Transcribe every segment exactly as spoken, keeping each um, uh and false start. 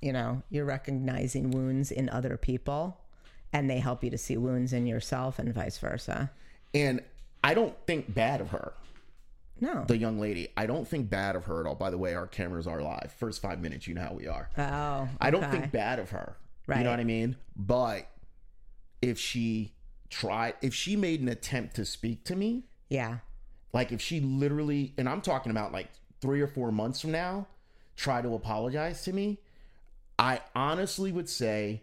You know, you're recognizing wounds in other people, and they help you to see wounds in yourself and vice versa. And I don't think bad of her. No. The young lady. I don't think bad of her at all. By the way, our cameras are live. First five minutes, you know how we are. Oh. Okay. I don't think bad of her. Right. You know what I mean? But if she tried, if she made an attempt to speak to me. Yeah. Like if she literally, and I'm talking about like three or four months from now, try to apologize to me. I honestly would say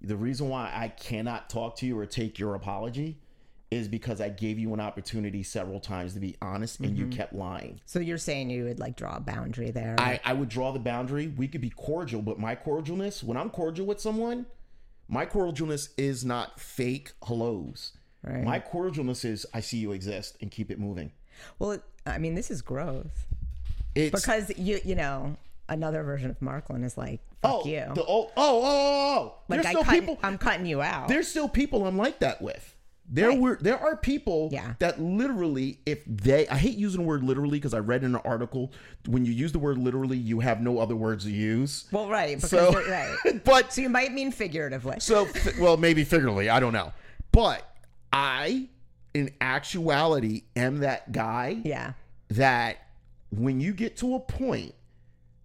the reason why I cannot talk to you or take your apology is because I gave you an opportunity several times to be honest, and mm-hmm. you kept lying. So you're saying you would like draw a boundary there? I, I would draw the boundary. We could be cordial, but my cordialness, when I'm cordial with someone, my cordialness is not fake hellos. Right. My cordialness is I see you exist and keep it moving. Well, I mean, this is growth. It's because you you know, another version of Marklin is like, fuck oh, you. The, oh, oh, oh, oh. Like there's I still cut, people, I'm cutting you out. There's still people I'm like that with. There right. were there are people yeah. that literally, if they, I hate using the word literally because I read in an article, when you use the word literally, you have no other words to use. Well, right. Because so, right. But, so you might mean figuratively. So, well, maybe figuratively. I don't know. But I, in actuality, am that guy yeah. that when you get to a point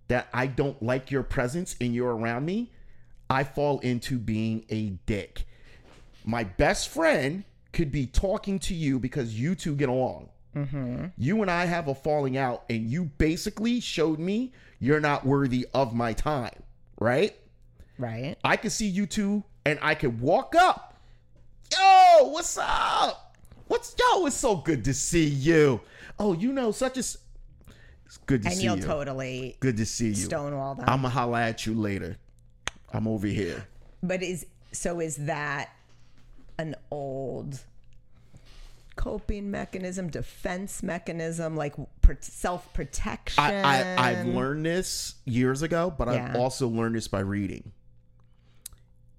that I don't like your presence and you're around me, I fall into being a dick. My best friend could be talking to you because you two get along. Mm-hmm. You and I have a falling out, and you basically showed me you're not worthy of my time, right? Right. I could see you two, and I could walk up. Yo, what's up? What's yo? It's so good to see you. Oh, you know, such as it's good to and see you. And you'll totally good to see you. Stonewall them. I'm gonna holla at you later. I'm over here. But is so is that an old coping mechanism, defense mechanism, like self-protection? I, I, I've learned this years ago, but yeah. I've also learned this by reading.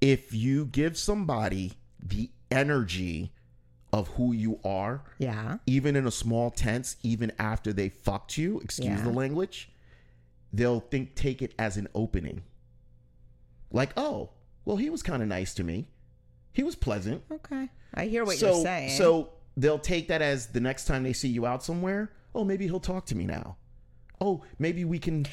If you give somebody the energy of who you are, yeah, even in a small tense, even after they fucked you, excuse yeah. the language, they'll think take it as an opening. Like, oh, well, he was kind of nice to me. He was pleasant. Okay. I hear what so, you're saying. So they'll take that as the next time they see you out somewhere, oh, maybe he'll talk to me now. Oh, maybe we can.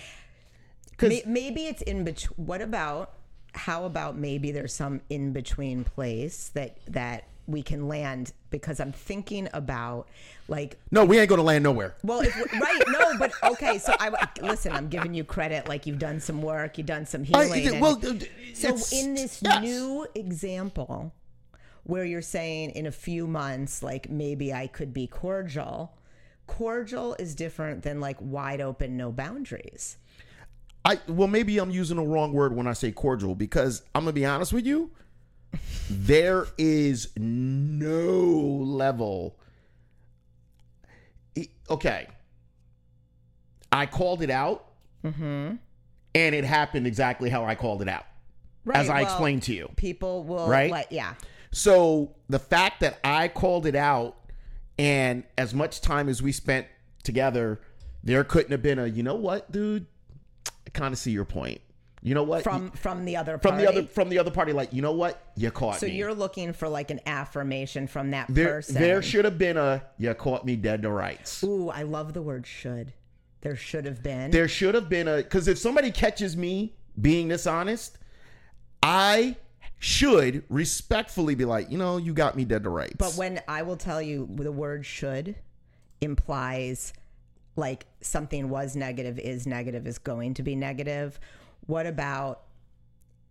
Cause maybe it's in between. What about, how about maybe there's some in between place that, that we can land, because I'm thinking about like. No, we ain't going to land nowhere. Well, if, right. No, but okay. So I listen, I'm giving you credit. Like you've done some work, you've done some healing. I, well, and, so in this yes. new example where you're saying in a few months, like maybe I could be cordial. Cordial is different than like wide open, no boundaries. I, well, maybe I'm using the wrong word when I say cordial, because I'm going to be honest with you. There is no level. It, okay. I called it out. Mm-hmm. And it happened exactly how I called it out. Right. As I well, explained to you. People will. Right. Let, yeah. So the fact that I called it out, and as much time as we spent together, there couldn't have been a, you know what, dude? I kind of see your point. You know what? From from the other party. From the other from the other party, like, you know what? You caught so me. So you're looking for like an affirmation from that there, person. There should have been a you caught me dead to rights. Ooh, I love the word should. There should have been. There should have been a, because if somebody catches me being dishonest, I should respectfully be like, you know, you got me dead to rights. But when I will tell you the word should implies like something was negative, is negative, is going to be negative. What about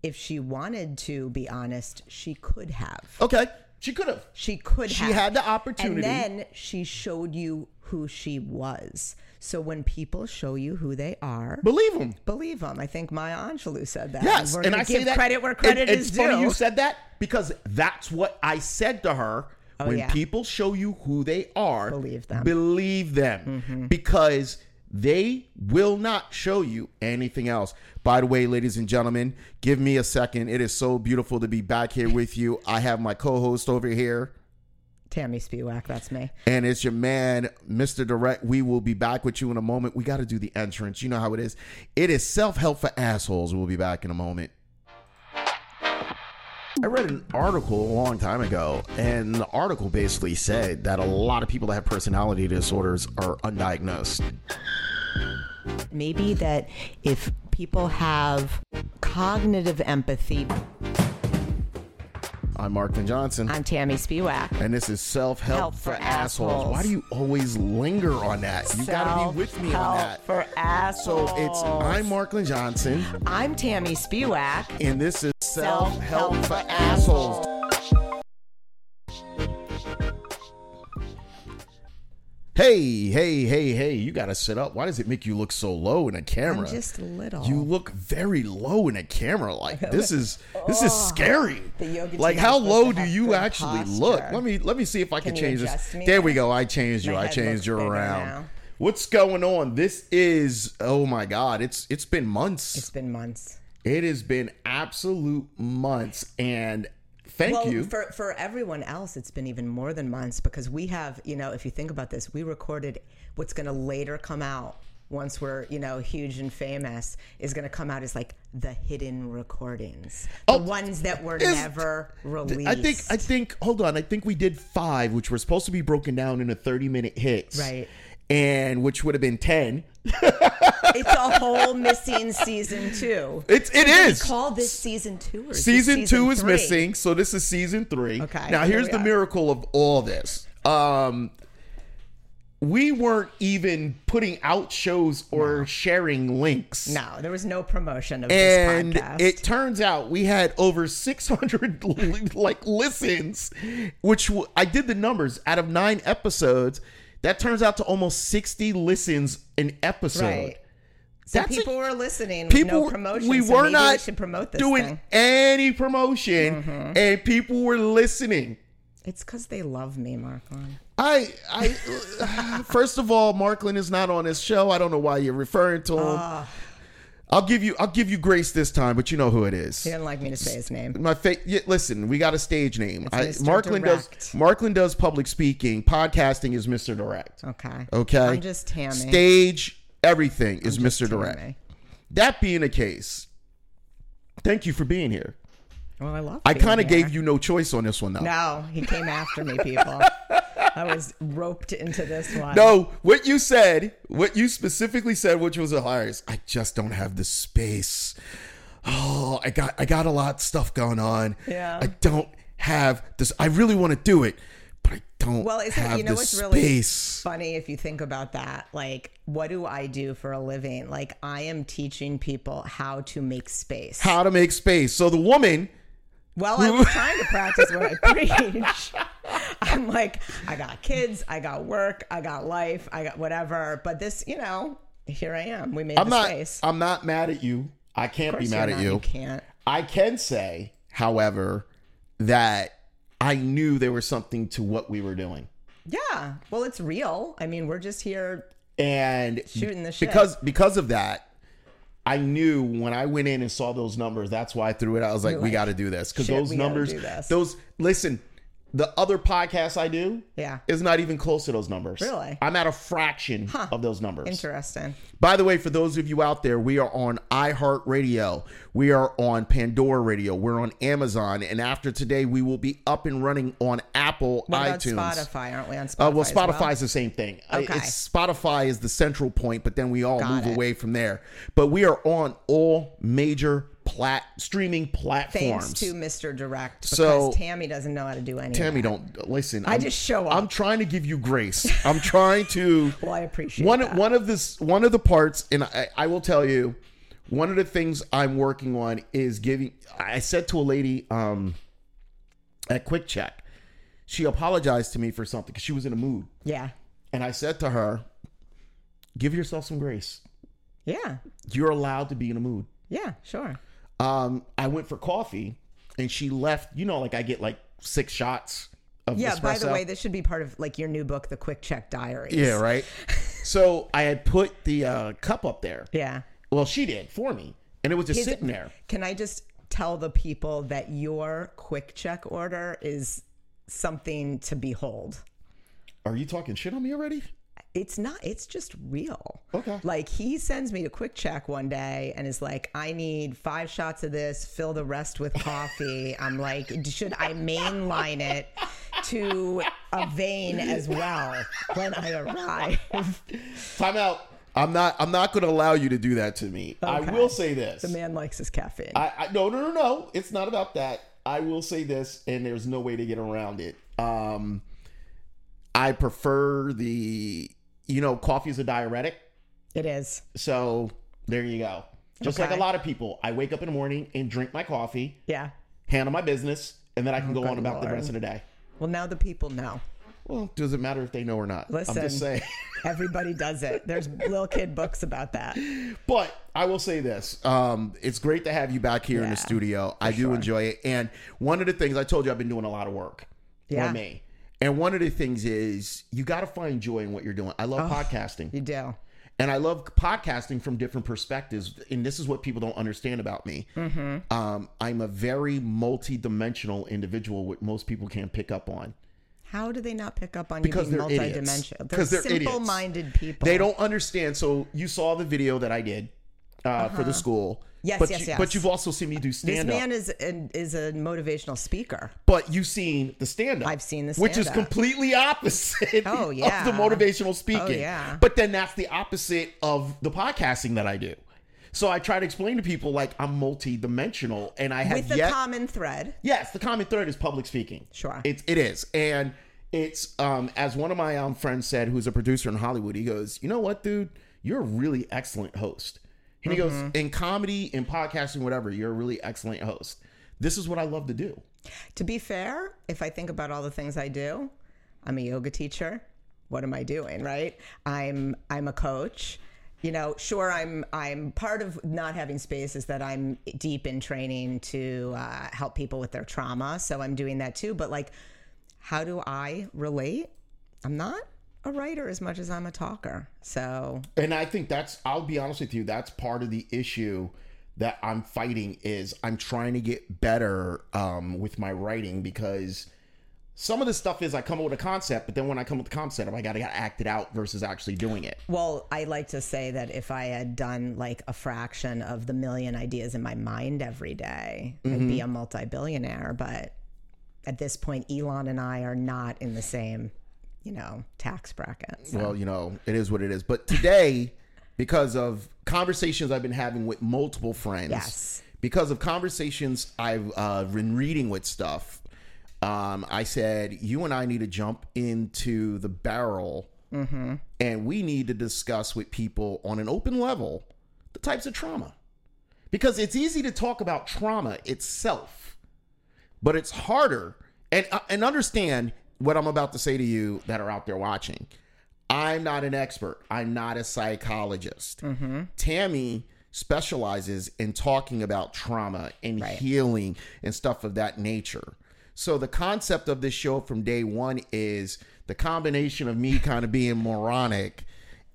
if she wanted to be honest, she could have. Okay. She could have. She could have. She had the opportunity. And then she showed you who she was. So when people show you who they are. Believe them. Believe them. I think Maya Angelou said that. Yes. And, and I give say that, credit where credit and, is due. It's funny you said that because that's what I said to her. Oh, when yeah. people show you who they are. Believe them. Believe them. Mm-hmm. Because they will not show you anything else. By the way, ladies and gentlemen, give me a second. It is so beautiful to be back here with you. I have my co-host over here. Tammy Spiewak, that's me. And it's your man, Mister Direct. We will be back with you in a moment. We got to do the entrance. You know how it is. It is Self-Help for Assholes. We'll be back in a moment. I read an article a long time ago, and the article basically said that a lot of people that have personality disorders are undiagnosed. Maybe that if people have cognitive empathy. I'm Marklin Johnson. I'm Tammy Spiewak. And this is Self-Help Help for, for assholes. assholes. Why do you always linger on that? You got to be with me on that. Self-Help for Assholes. So it's, I'm Marklin Johnson. I'm Tammy Spiewak. And this is Self-Help, Self-Help for, for assholes. Hey, hey, hey, hey, you got to sit up. Why does it make you look so low in a camera? I'm just little. You look very low in a camera. Like, this is oh, this is scary. Like, how low do you actually posture. look? Let me let me see if I can, can change this. Me? There we go. I changed you. My I changed you around. Now. What's going on? This is, oh my God, it's it's been months. It's been months. It has been absolute months. And Thank well, you. For, for everyone else, it's been even more than months because we have, you know, if you think about this, we recorded what's going to later come out once we're, you know, huge and famous is going to come out as like the hidden recordings, the oh, ones that were never released. I think, I think, hold on. I think we did five, which were supposed to be broken down into thirty minute hits. Right. And which would have been ten. It's a whole missing season two. It's it so is. We call this season two or is season, season two is three? Missing. So this is season three. Okay. Now here's the are. miracle of all this. Um, we weren't even putting out shows or no. sharing links. No, there was no promotion of and this podcast. And it turns out we had over six hundred like listens, which w- I did the numbers out of nine episodes. That turns out to almost sixty listens an episode. Right. So That's people a, were listening. People, with no promotion. We so were not we should promote this doing thing. any promotion, mm-hmm. and people were listening. It's because they love me, Marklin. I, I first of all, Marklin is not on this show. I don't know why you're referring to him. Uh, I'll give you, I'll give you grace this time, but you know who it is. He didn't like me to say his name. My fa- yeah, listen, we got a stage name. I, Marklin does. Marklin does public speaking. Podcasting is Mister Direct. Okay. Okay. I'm just Tammy. Stage. Everything is Mister Direct. That being the case, thank you for being here. Well, I love. I kind of gave you no choice on this one, though. No, he came after me, people. I was roped into this one. No, what you said, what you specifically said, which was hilarious. I just don't have the space. Oh, I got, I got a lot of stuff going on. Yeah. I don't have this. I really want to do it. But I don't well, isn't, have you know what's really funny if you think about that? Like, what do I do for a living? Like, I am teaching people how to make space. How to make space. So the woman... Well, I was trying to practice what I preach. I'm like, I got kids, I got work, I got life, I got whatever. But this, you know, here I am. We made I'm the not, space. I'm not mad at you. I can't be mad at not. you. You can't. I can say, however, that... I knew there was something to what we were doing. Yeah. Well, it's real. I mean, we're just here and shooting the shit. Because because of that, I knew when I went in and saw those numbers, that's why I threw it out. I was like, You're we like, got to do this. Because those numbers, those, listen, the other podcasts I do yeah. is not even close to those numbers. Really? I'm at a fraction huh. of those numbers. Interesting. By the way, for those of you out there, we are on iHeartRadio. We are on Pandora Radio. We're on Amazon. And after today, we will be up and running on Apple what iTunes. About Spotify? Aren't we on Spotify? Uh, well, Spotify's well? the same thing. Okay. It's, Spotify is the central point, but then we all Got move it. away from there. But we are on all major Plat, streaming platforms. Thanks to Mister Direct, because so, Tammy doesn't know how to do anything. Tammy don't listen. I I'm, just show up. I'm trying to give you grace. I'm trying to. Well, I appreciate one. That. One of this. One of the parts, and I, I will tell you, one of the things I'm working on is giving. I said to a lady um, at Quick Check, she apologized to me for something because she was in a mood. Yeah. And I said to her, "Give yourself some grace. Yeah. You're allowed to be in a mood. Yeah, sure." Um, I went for coffee and she left, you know, like I get like six shots of yeah, espresso. Yeah, by the way, this should be part of like your new book, The Quick Check Diaries. Yeah, right. So I had put the uh, cup up there. Yeah. Well, she did for me. And it was just His, sitting there. Can I just tell the people that your Quick Check order is something to behold. Are you talking shit on me already? It's not. It's just real. Okay. Like, he sends me a quick check one day and is like, I need five shots of this. Fill the rest with coffee. I'm like, should I mainline it to a vein as well when I arrive? Time out. I'm not. I'm not going to allow you to do that to me. Okay. I will say this. The man likes his caffeine. I, I, no, no, no, no. It's not about that. I will say this, and there's no way to get around it. Um, I prefer the. You know, coffee is a diuretic. It is. So there you go. Just okay. Like a lot of people, I wake up in the morning and drink my coffee. Yeah. Handle my business, and then I can oh, go on about Lord. the rest of the day. Well, now the people know. Well, does it matter if they know or not? Listen, I'm just saying. Everybody does it. There's little kid books about that. But I will say this. Um, it's great to have you back here yeah, in the studio. I do sure. enjoy it. And one of the things I told you, I've been doing a lot of work yeah. for me. And one of the things is you got to find joy in what you're doing. I love oh, podcasting. You do. And I love podcasting from different perspectives. And this is what people don't understand about me. Mm-hmm. Um, I'm a very multidimensional individual, which most people can't pick up on. How do they not pick up on because you being multidimensional? Because they're, they're simple-minded people. They don't understand. So you saw the video that I did uh, uh-huh. for the school. Yes, but yes, you, yes. But you've also seen me do stand-up. This man is an, is a motivational speaker. But you've seen the stand-up. I've seen the stand-up. Which is completely opposite oh, yeah. of the motivational speaking. Oh, yeah. But then that's the opposite of the podcasting that I do. So I try to explain to people, like, I'm multidimensional, and I have yet... With the common thread. Yes, the common thread is public speaking. Sure. It, it is. And it's, um, as one of my um, friends said, who's a producer in Hollywood, he goes, you know what, dude? You're a really excellent host. And he mm-hmm. goes, in comedy, in podcasting, whatever, you're a really excellent host. This is what I love to do. To be fair, if I think about all the things I do, I'm a yoga teacher. What am I doing, right? I'm I'm a coach. You know, sure, I'm I'm part of not having space is that I'm deep in training to uh, help people with their trauma. So I'm doing that too. But like, how do I relate? I'm not a writer as much as I'm a talker. So, and I think that's, I'll be honest with you, that's part of the issue that I'm fighting is I'm trying to get better um, with my writing, because some of the stuff is I come up with a concept, but then when I come up with the concept, I got to act it out versus actually doing it. Well, I like to say that if I had done like a fraction of the million ideas in my mind every day, mm-hmm. I'd be a multi-billionaire. But at this point, Elon and I are not in the same, you know, tax brackets. So. Well, you know, it is what it is. But today, because of conversations I've been having with multiple friends, yes. because of conversations I've uh, been reading with stuff, um, I said, you and I need to jump into the barrel mm-hmm. and we need to discuss with people on an open level the types of trauma. Because it's easy to talk about trauma itself, but it's harder. And, uh, and understand... what I'm about to say to you that are out there watching. I'm not an expert. I'm not a psychologist. Mm-hmm. Tammy specializes in talking about trauma and right. healing and stuff of that nature. So the concept of this show from day one is the combination of me kind of being moronic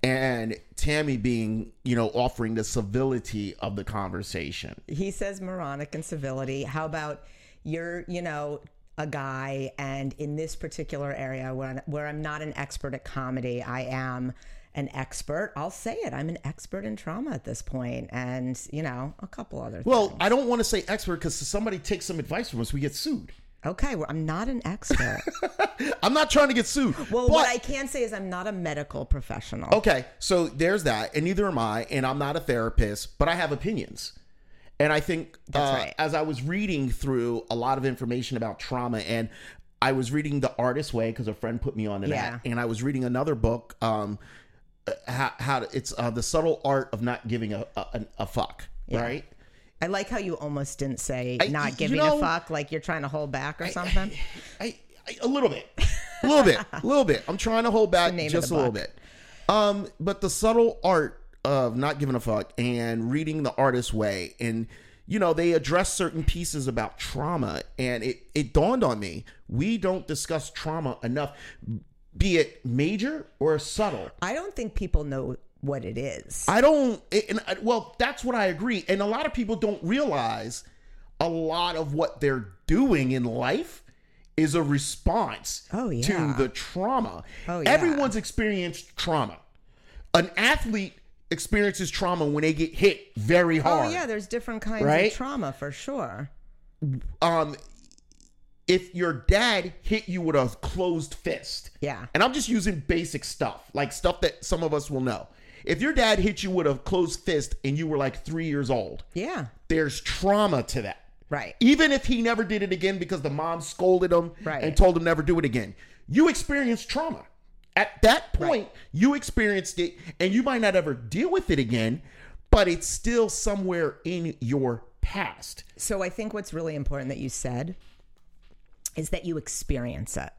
and Tammy being, you know, offering the civility of the conversation. He says moronic and civility. How about your, you know, a guy, and in this particular area where I'm, where I'm not an expert at comedy, I am an expert. I'll say it. I'm an expert in trauma at this point, and you know, a couple other things. Well, I don't want to say expert because somebody takes some advice from us, we get sued. Okay, well, I'm not an expert. I'm not trying to get sued. Well, but what I can say is I'm not a medical professional. Okay, so there's that, and neither am I, and I'm not a therapist, but I have opinions. And I think uh, right. as I was reading through a lot of information about trauma, and I was reading The Artist's Way because a friend put me on to yeah. that. And I was reading another book, um, how, how to, it's uh, The Subtle Art of Not Giving a, a, a Fuck, yeah. right? I like how you almost didn't say I, not giving you know, a fuck, like you're trying to hold back or I, something. I, I, I, a little bit, a little bit, a little bit. I'm trying to hold back just a little bit. Um, but The Subtle Art of Not Giving a Fuck and reading The Artist's Way. And, you know, they address certain pieces about trauma. And it, it dawned on me, we don't discuss trauma enough, be it major or subtle. I don't think people know what it is. I don't. It, and I, well, that's what I agree. And a lot of people don't realize a lot of what they're doing in life is a response oh, yeah. to the trauma. Oh, yeah. Everyone's experienced trauma. An athlete experiences trauma when they get hit very hard. Oh, yeah. There's different kinds right? of trauma for sure. Um, if your dad hit you with a closed fist. Yeah. And I'm just using basic stuff, like stuff that some of us will know. If your dad hit you with a closed fist and you were like three years old. Yeah. There's trauma to that. Right. Even if he never did it again because the mom scolded him right. and told him never do it again. You experienced trauma. At that point, right. you experienced it and you might not ever deal with it again, but it's still somewhere in your past. So I think what's really important that you said is that you experience it.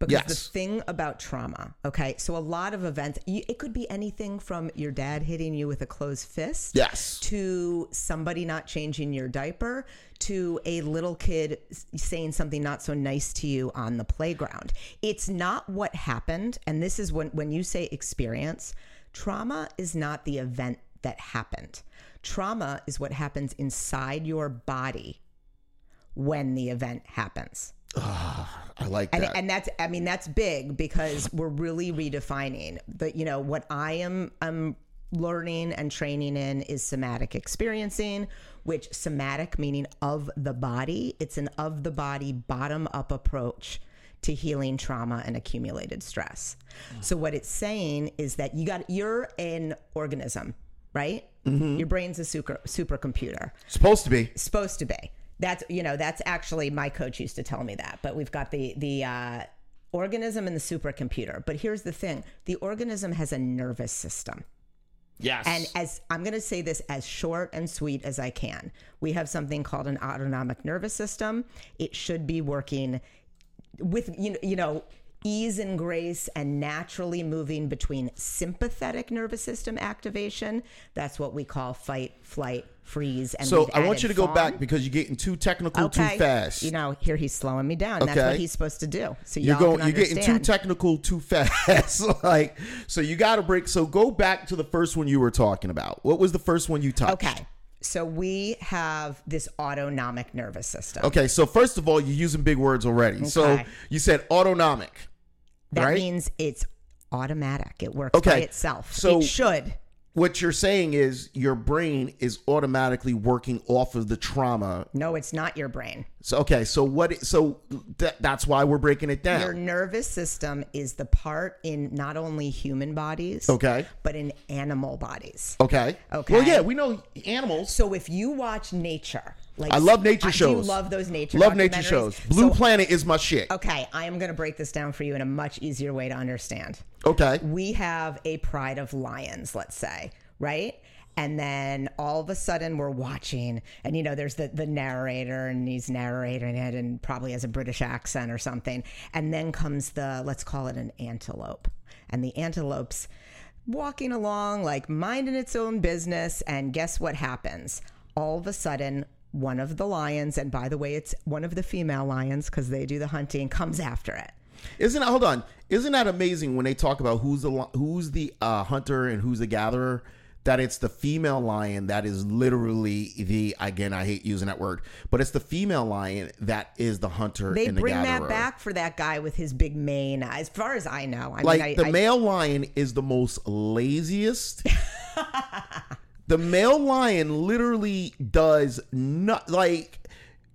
Because yes. the thing about trauma, okay, so a lot of events, it could be anything from your dad hitting you with a closed fist yes. to somebody not changing your diaper to a little kid saying something not so nice to you on the playground. It's not what happened. And this is when, when you say experience, trauma is not the event that happened. Trauma is what happens inside your body when the event happens. Oh, I like that. And, and that's, I mean, that's big because we're really redefining. But, you know, what I am I'm learning and training in is somatic experiencing, which somatic meaning of the body. It's an of the body, bottom up approach to healing trauma and accumulated stress. Oh. So what it's saying is that you got, you're an organism, right? Mm-hmm. Your brain's a super supercomputer. Supposed to be. Supposed to be. That's, you know, that's actually my coach used to tell me that, but we've got the, the, uh, organism and the supercomputer, but here's the thing. The organism has a nervous system. Yes. And as I'm going to say this as short and sweet as I can, we have something called an autonomic nervous system. It should be working with, you know, you know, ease and grace and naturally moving between sympathetic nervous system activation. That's what we call fight, flight, freeze. And so I want you to fawn. Go back because you're getting too technical okay. too fast. You know, here he's slowing me down. Okay. That's what he's supposed to do. So you're going, you're understand. Getting too technical too fast. like, so you got to break. So go back to the first one you were talking about. What was the first one you touched? Okay. So we have this autonomic nervous system. Okay. So first of all, you're using big words already. Okay. So you said autonomic. That right? means it's automatic. It works okay. by itself. So it should. What you're saying is your brain is automatically working off of the trauma. No, it's not your brain. So okay, so what? So th- that's why we're breaking it down. Your nervous system is the part in not only human bodies, okay, but in animal bodies. Okay. Okay. Well, yeah, we know animals. So if you watch nature. Like, I love nature I, shows. You love those nature Love nature shows. Blue so, Planet is my shit. Okay, I am going to break this down for you in a much easier way to understand. Okay. We have a pride of lions, let's say, right? And then all of a sudden we're watching and, you know, there's the, the narrator and he's narrating it and probably has a British accent or something. And then comes the, let's call it an antelope. And the antelope's walking along like minding its own business. And guess what happens? All of a sudden... one of the lions, and by the way, it's one of the female lions because they do the hunting, comes after it. Isn't hold on? Isn't that amazing when they talk about who's the who's the uh, hunter and who's the gatherer? That it's the female lion that is literally the again. I hate using that word, but it's the female lion that is the hunter. They and the bring gatherer. That back for that guy with his big mane. As far as I know, I like mean, I, the I, male I, lion is the most laziest. The male lion literally does not like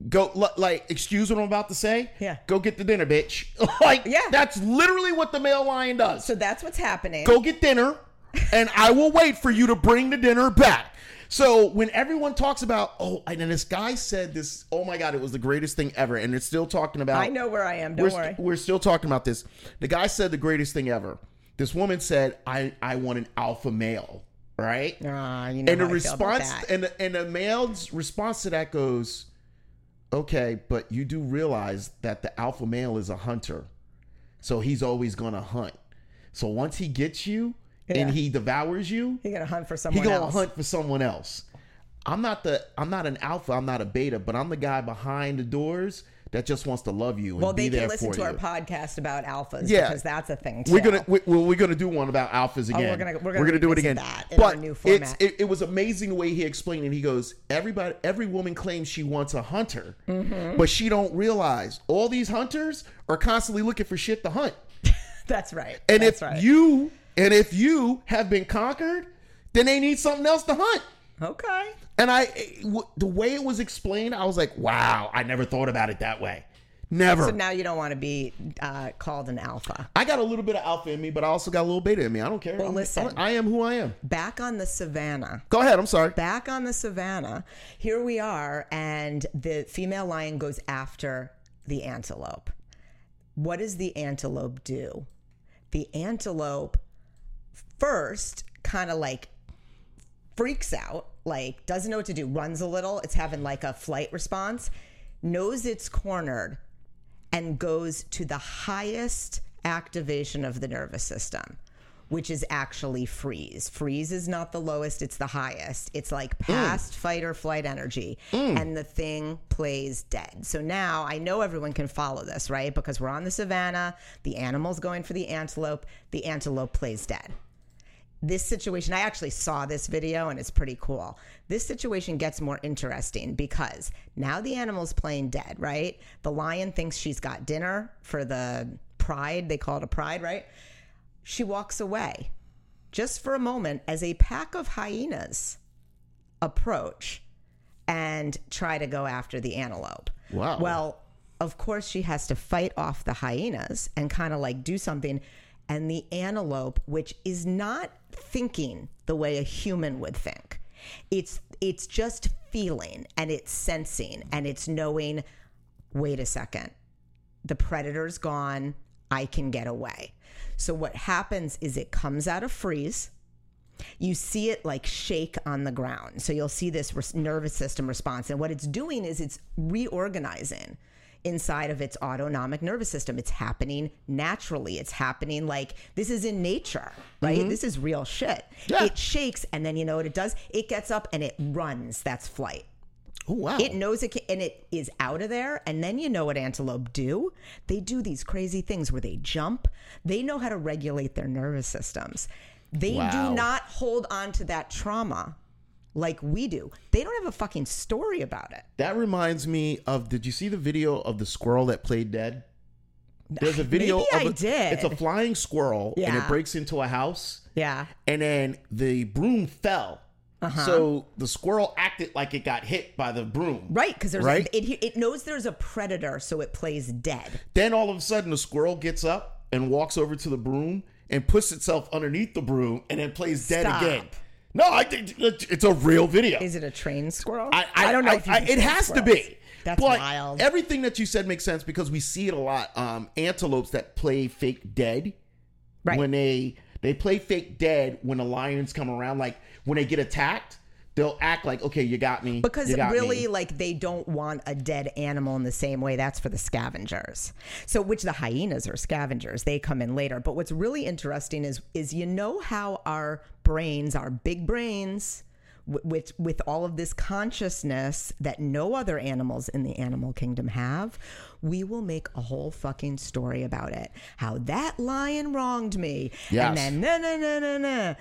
go like excuse what I'm about to say. Yeah. Go get the dinner, bitch. Like yeah. That's literally what the male lion does. So that's what's happening. Go get dinner and I will wait for you to bring the dinner back. So when everyone talks about, oh, and then this guy said this, oh my God, it was the greatest thing ever. And they're still talking about. I know where I am. Don't we're, worry. We're still talking about this. The guy said the greatest thing ever. This woman said, I, I want an alpha male. Right, uh, you know and the response and and a male's response to that goes, okay, but you do realize that the alpha male is a hunter, so he's always gonna hunt. So once he gets you yeah. and he devours you, he's gonna hunt for someone. He's gonna else. hunt for someone else. I'm not the I'm not an alpha. I'm not a beta, but I'm the guy behind the doors that just wants to love you and well, be there for you. Well, they can listen to our podcast about alphas yeah. because that's a thing too. We're gonna we, well, we're gonna do one about alphas again. Oh, we're gonna we're gonna, we're gonna do it again. That in but our new format. It's, it, it was amazing the way he explained it. He goes, everybody, every woman claims she wants a hunter, mm-hmm. but she don't realize all these hunters are constantly looking for shit to hunt. That's right. And that's if right. you and if you have been conquered, then they need something else to hunt. Okay. And I, the way it was explained, I was like, wow, I never thought about it that way. Never. So now you don't want to be uh, called an alpha. I got a little bit of alpha in me, but I also got a little beta in me. I don't care. Well, I'm, listen. I am who I am. Back on the savannah. Go ahead. I'm sorry. Back on the savannah. Here we are. And the female lion goes after the antelope. What does the antelope do? The antelope first kind of like freaks out, like doesn't know what to do, runs a little. It's having like a flight response, knows it's cornered, and goes to the highest activation of the nervous system, which is actually freeze. Freeze is not the lowest, it's the highest. It's like past mm. fight or flight energy, mm. and the thing plays dead. So now I know everyone can follow this, right? Because we're on the savannah, the animal's going for the antelope, the antelope plays dead. This situation, I actually saw this video and it's pretty cool. This situation gets more interesting because now the animal's playing dead, right? The lion thinks she's got dinner for the pride. They call it a pride, right? She walks away just for a moment as a pack of hyenas approach and try to go after the antelope. Wow. Well, of course she has to fight off the hyenas and kind of like do something. And the antelope, which is not thinking the way a human would think, it's it's just feeling and it's sensing and it's knowing, wait a second, the predator's gone, I can get away. So what happens is it comes out of freeze. You see it like shake on the ground. So you'll see this res- nervous system response. And what it's doing is it's reorganizing inside of its autonomic nervous system. It's happening naturally. It's happening like this is in nature, right? Mm-hmm. This is real shit. Yeah. It shakes, and then you know what it does? It gets up and it runs. That's flight. Oh, wow. It knows it can, and it is out of there. And then you know what antelope do? They do these crazy things where they jump. They know how to regulate their nervous systems. They wow. do not hold on to that trauma like we do. They don't have a fucking story about it. That reminds me of, did you see the video of the squirrel that played dead? There's a video. Maybe of a, I did. It's a flying squirrel, yeah. and it breaks into a house. Yeah. And then the broom fell. Uh-huh. So the squirrel acted like it got hit by the broom. Right, because there's right? A, it, it knows there's a predator, so it plays dead. Then all of a sudden, the squirrel gets up and walks over to the broom and puts itself underneath the broom and then plays dead Stop. again. No, I think it's a real video. Is it a trained squirrel? I, I, I don't know. I, if you I, it has squirrels. to be. That's but wild. Everything that you said makes sense because we see it a lot. Um, antelopes that play fake dead, right? When they they play fake dead when the lions come around, like when they get attacked, they'll act like, okay, you got me. Because got really, me. like, they don't want a dead animal in the same way. That's for the scavengers. So, which the hyenas are scavengers. They come in later. But what's really interesting is, is you know how our brains, our big brains, w- with, with all of this consciousness that no other animals in the animal kingdom have, we will make a whole fucking story about it. How that lion wronged me. Yes. And then, na, na, na, na, na.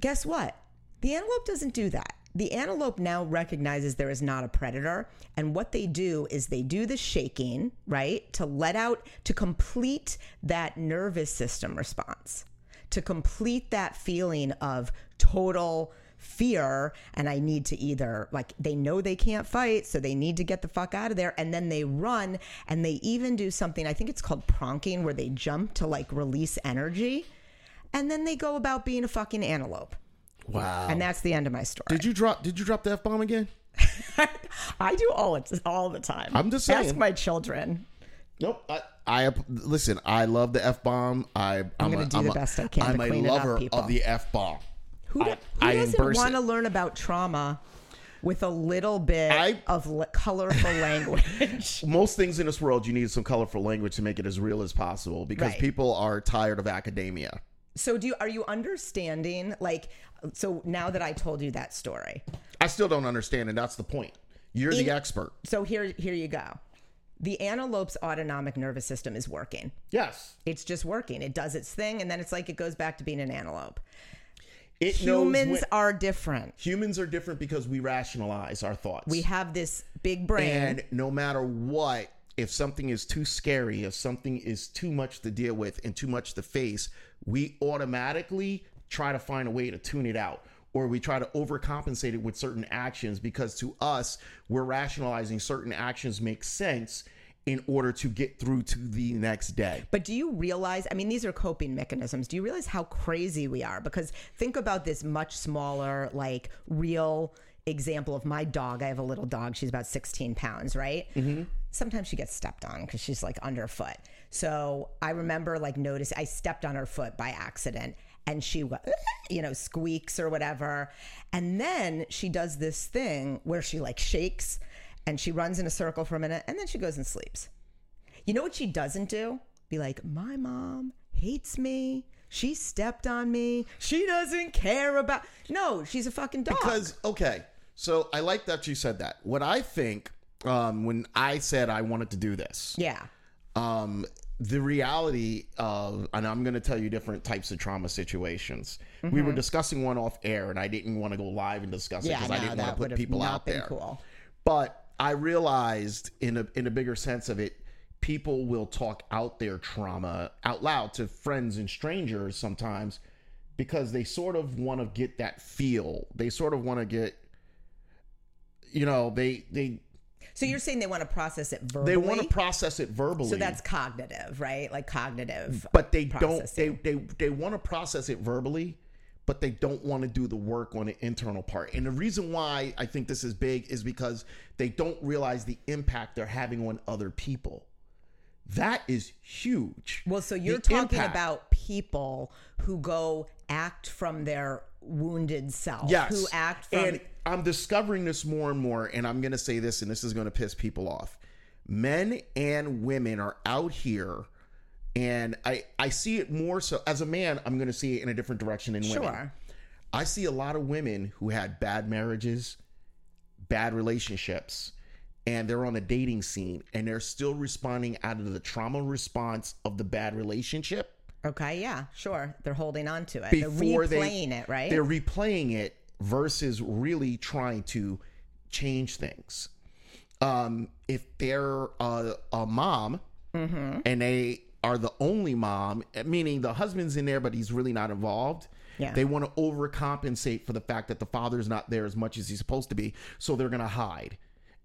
Guess what? The antelope doesn't do that. The antelope now recognizes there is not a predator. And what they do is they do the shaking, right? To let out, to complete that nervous system response, to complete that feeling of total fear. And I need to either, like, they know they can't fight, so they need to get the fuck out of there. And then they run, and they even do something, I think it's called pronking, where they jump to like release energy. And then they go about being a fucking antelope. Wow. And that's the end of my story. Did you drop Did you drop the F-bomb again? I do all it's all the time. I'm just saying. Ask my children. Nope. I, I listen, I love the F-bomb. I, I'm, I'm going to do I'm the a, best I can I'm to clean it up, people. I'm a lover of the F-bomb. Who, do, who I, doesn't want to learn about trauma with a little bit I, of l- colorful language? Most things in this world, you need some colorful language to make it as real as possible because right. people are tired of academia. So do you, are you understanding, like, so now that I told you that story? I still don't understand, and that's the point. You're in, the expert. So here here you go. the antelope's autonomic nervous system is working. Yes. It's just working. It does its thing. And then it's like it goes back to being an antelope. It humans knows when, are different. Humans are different because we rationalize our thoughts. We have this big brain. And no matter what, if something is too scary, if something is too much to deal with and too much to face, we automatically try to find a way to tune it out. Or we try to overcompensate it with certain actions because to us, we're rationalizing certain actions make sense in order to get through to the next day. But do you realize, I mean, these are coping mechanisms. Do you realize how crazy we are? Because think about this much smaller, like real example of my dog. I have a little dog. She's about sixteen pounds, right? Mm-hmm. Sometimes she gets stepped on because she's like underfoot. So I remember like notice I stepped on her foot by accident. And she, you know, squeaks or whatever. And then she does this thing where she like shakes and she runs in a circle for a minute and then she goes and sleeps. You know what she doesn't do? Be like, my mom hates me. She stepped on me. She doesn't care about. No, she's a fucking dog. Because, okay, so I like that you said that. What I think um, when I said I wanted to do this. Yeah. Um. The reality of, and I'm going to tell you different types of trauma situations. Mm-hmm. We were discussing one off air, and I didn't want to go live and discuss it because yeah, no, I didn't want to put people out there. Cool. But I realized, in a in a bigger sense of it, people will talk out their trauma out loud to friends and strangers sometimes because they sort of want to get that feel. They sort of want to get, you know, they they. So you're saying they want to process it verbally? They want to process it verbally. So that's cognitive, right? Like cognitive. But they processing. don't, they, they, they want to process it verbally, but they don't want to do the work on the internal part. And the reason why I think this is big is because they don't realize the impact they're having on other people. That is huge. Well, so you're the talking impact. About people who go act from their wounded self. Yes. Who act from... And I'm discovering this more and more, and I'm going to say this, and this is going to piss people off. Men and women are out here, and I, I see it more so... As a man, I'm going to see it in a different direction than women. Sure. I see a lot of women who had bad marriages, bad relationships, and they're on the dating scene, and they're still responding out of the trauma response of the bad relationship. Okay, yeah, sure. They're holding on to it. Before they're replaying they, it, right? They're replaying it versus really trying to change things. Um, if they're a, a mom mm-hmm. and they are the only mom, meaning the husband's in there, but he's really not involved. Yeah. They want to overcompensate for the fact that the father's not there as much as he's supposed to be. So they're going to hide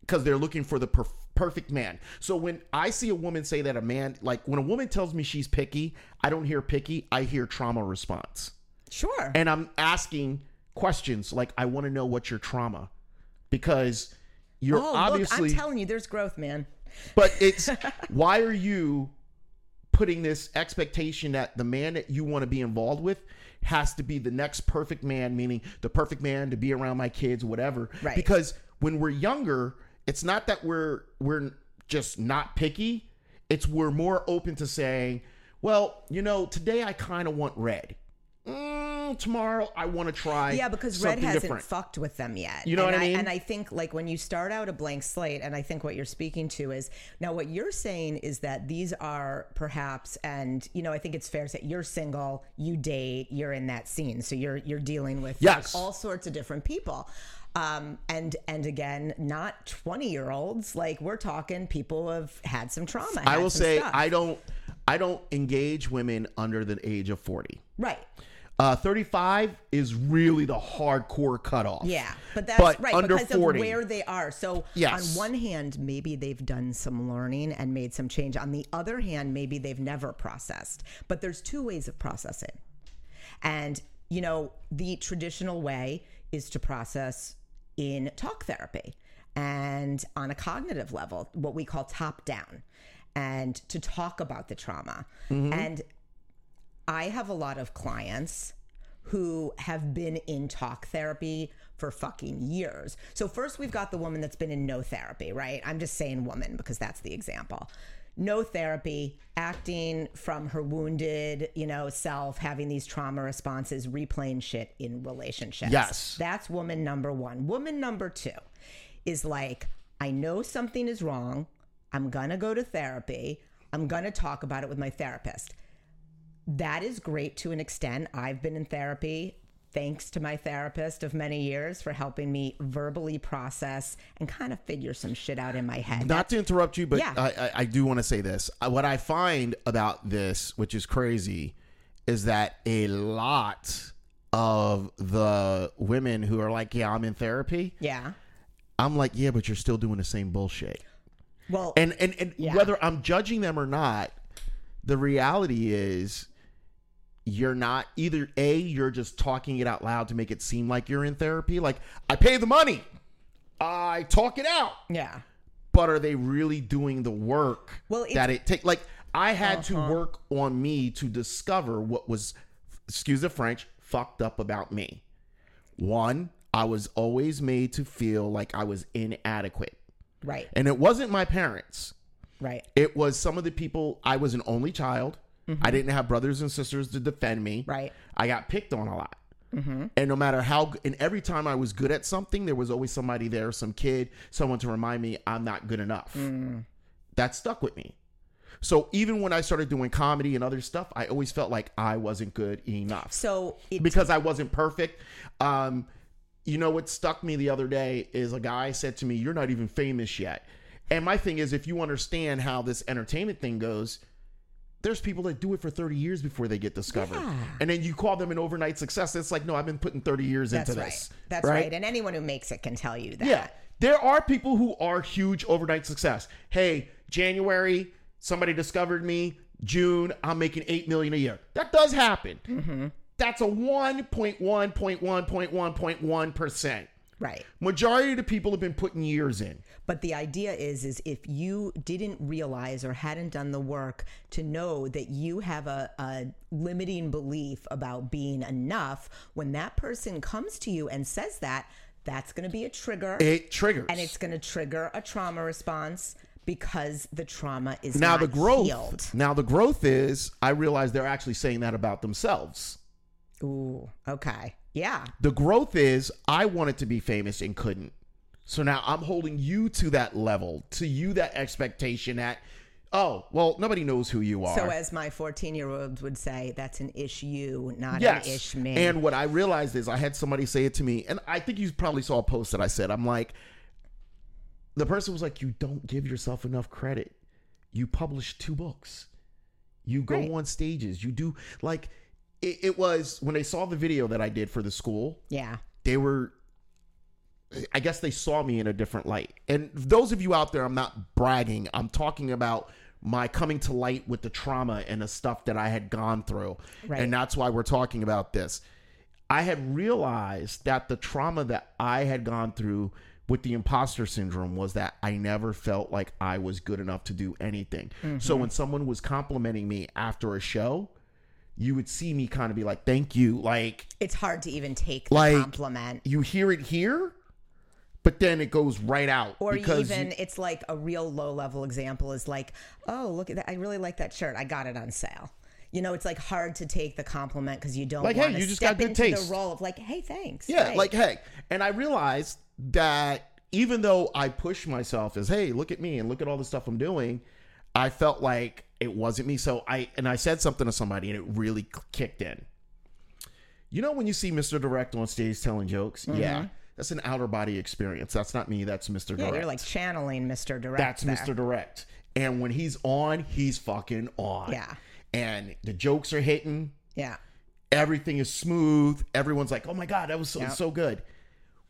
because they're looking for the perf- perfect man. So when I see a woman say that a man, like when a woman tells me she's picky, I don't hear picky. I hear trauma response. Sure. And I'm asking questions like, I want to know what's your trauma, because you're oh, obviously, look, I'm telling you there's growth, man. But it's, why are you putting this expectation that the man that you want to be involved with has to be the next perfect man, meaning the perfect man to be around my kids, whatever, right? Because when we're younger, it's not that we're we're just not picky. It's we're more open to saying, well, you know, today I kind of want red. Mm, tomorrow I want to try Yeah, because red hasn't different. fucked with them yet. You know and what I mean? I, and I think like when you start out a blank slate, and I think what you're speaking to is, now what you're saying is that these are perhaps, and you know, I think it's fair to say you're single, you date, you're in that scene. So you're you're dealing with yes. like, all sorts of different people. Um, and, and again, not twenty year olds, like we're talking people who have had some trauma. I will say stuff. I don't, I don't engage women under the age of forty. Right. Uh, thirty-five is really the hardcore cutoff. Yeah. But that's but right. Under because forty. Of where they are. So yes. on one hand, maybe they've done some learning and made some change. On the other hand, maybe they've never processed, but there's two ways of processing. And you know, the traditional way is to process in talk therapy and on a cognitive level, what we call top down, and to talk about the trauma. Mm-hmm. And I have a lot of clients who have been in talk therapy for fucking years. So first we've got the woman that's been in no therapy, right? I'm just saying woman because that's the example. No therapy, acting from her wounded, you know, self, having these trauma responses, replaying shit in relationships. Yes. That's woman number one. Woman number two is like, I know something is wrong. I'm going to go to therapy. I'm going to talk about it with my therapist. That is great to an extent. I've been in therapy. Thanks to my therapist of many years for helping me verbally process and kind of figure some shit out in my head. Not to interrupt you, but yeah. I, I, I do want to say this. What I find about this, which is crazy, is that a lot of the women who are like, yeah, I'm in therapy. Yeah. I'm like, yeah, but you're still doing the same bullshit. Well, and, and, and yeah. whether I'm judging them or not, the reality is, you're not either A, you're just talking it out loud to make it seem like you're in therapy. Like, I pay the money. I talk it out. Yeah. But are they really doing the work well, it, that it takes? Like, I had uh-huh. to work on me to discover what was, excuse the French, fucked up about me. One, I was always made to feel like I was inadequate. Right. And it wasn't my parents. Right. It was some of the people. I was an only child. Mm-hmm. I didn't have brothers and sisters to defend me. Right. I got picked on a lot. Mm-hmm. And no matter how, and every time I was good at something, there was always somebody there, some kid, someone to remind me I'm not good enough. Mm. That stuck with me. So even when I started doing comedy and other stuff, I always felt like I wasn't good enough. So it, because I wasn't perfect. Um, you know what stuck me the other day is a guy said to me, "You're not even famous yet." And my thing is, if you understand how this entertainment thing goes, there's people that do it for thirty years before they get discovered. Yeah. And then you call them an overnight success. It's like, no, I've been putting thirty years That's into right. this. That's right? right. And anyone who makes it can tell you that. Yeah. There are people who are huge overnight success. Hey, January, somebody discovered me. June, I'm making eight million dollars a year. That does happen. Mm-hmm. That's a one point one, one point one, one point one percent. Right. Majority of the people have been putting years in. But the idea is, is if you didn't realize or hadn't done the work to know that you have a, a limiting belief about being enough, when that person comes to you and says that, that's going to be a trigger. It triggers. And it's going to trigger a trauma response because the trauma is now not the growth, healed. Now the growth is, I realize they're actually saying that about themselves. Ooh, okay. Yeah. The growth is, I wanted to be famous and couldn't. So now I'm holding you to that level, to you that expectation that, oh, well, nobody knows who you are. So as my fourteen-year-old would say, that's an ish you, not yes. an ish me. And what I realized is I had somebody say it to me, and I think you probably saw a post that I said. I'm like, the person was like, you don't give yourself enough credit. You publish two books. You go right. on stages. You do, like, it, it was, when they saw the video that I did for the school, yeah, they were... I guess they saw me in a different light. And those of you out there, I'm not bragging. I'm talking about my coming to light with the trauma and the stuff that I had gone through. Right. And that's why we're talking about this. I had realized that the trauma that I had gone through with the imposter syndrome was that I never felt like I was good enough to do anything. Mm-hmm. So when someone was complimenting me after a show, you would see me kind of be like, thank you. Like, it's hard to even take the like, compliment. You hear it here. But then it goes right out. Or even, you, it's like a real low-level example is like, oh, look at that. I really like that shirt. I got it on sale. You know, it's like hard to take the compliment because you don't like, want to hey, you just step got good into taste. The role of like, hey, thanks. Yeah, hey. like, hey. And I realized that even though I pushed myself as, hey, look at me and look at all the stuff I'm doing, I felt like it wasn't me. So I and I said something to somebody and it really kicked in. You know when you see Mister Direct on stage telling jokes? Mm-hmm. Yeah. That's an outer body experience. That's not me. That's Mister Direct. Yeah, you're like channeling Mister Direct. That's there. Mister Direct. And when he's on, he's fucking on. Yeah. And the jokes are hitting. Yeah. Everything is smooth. Everyone's like, oh my God, that was so, yep. so good.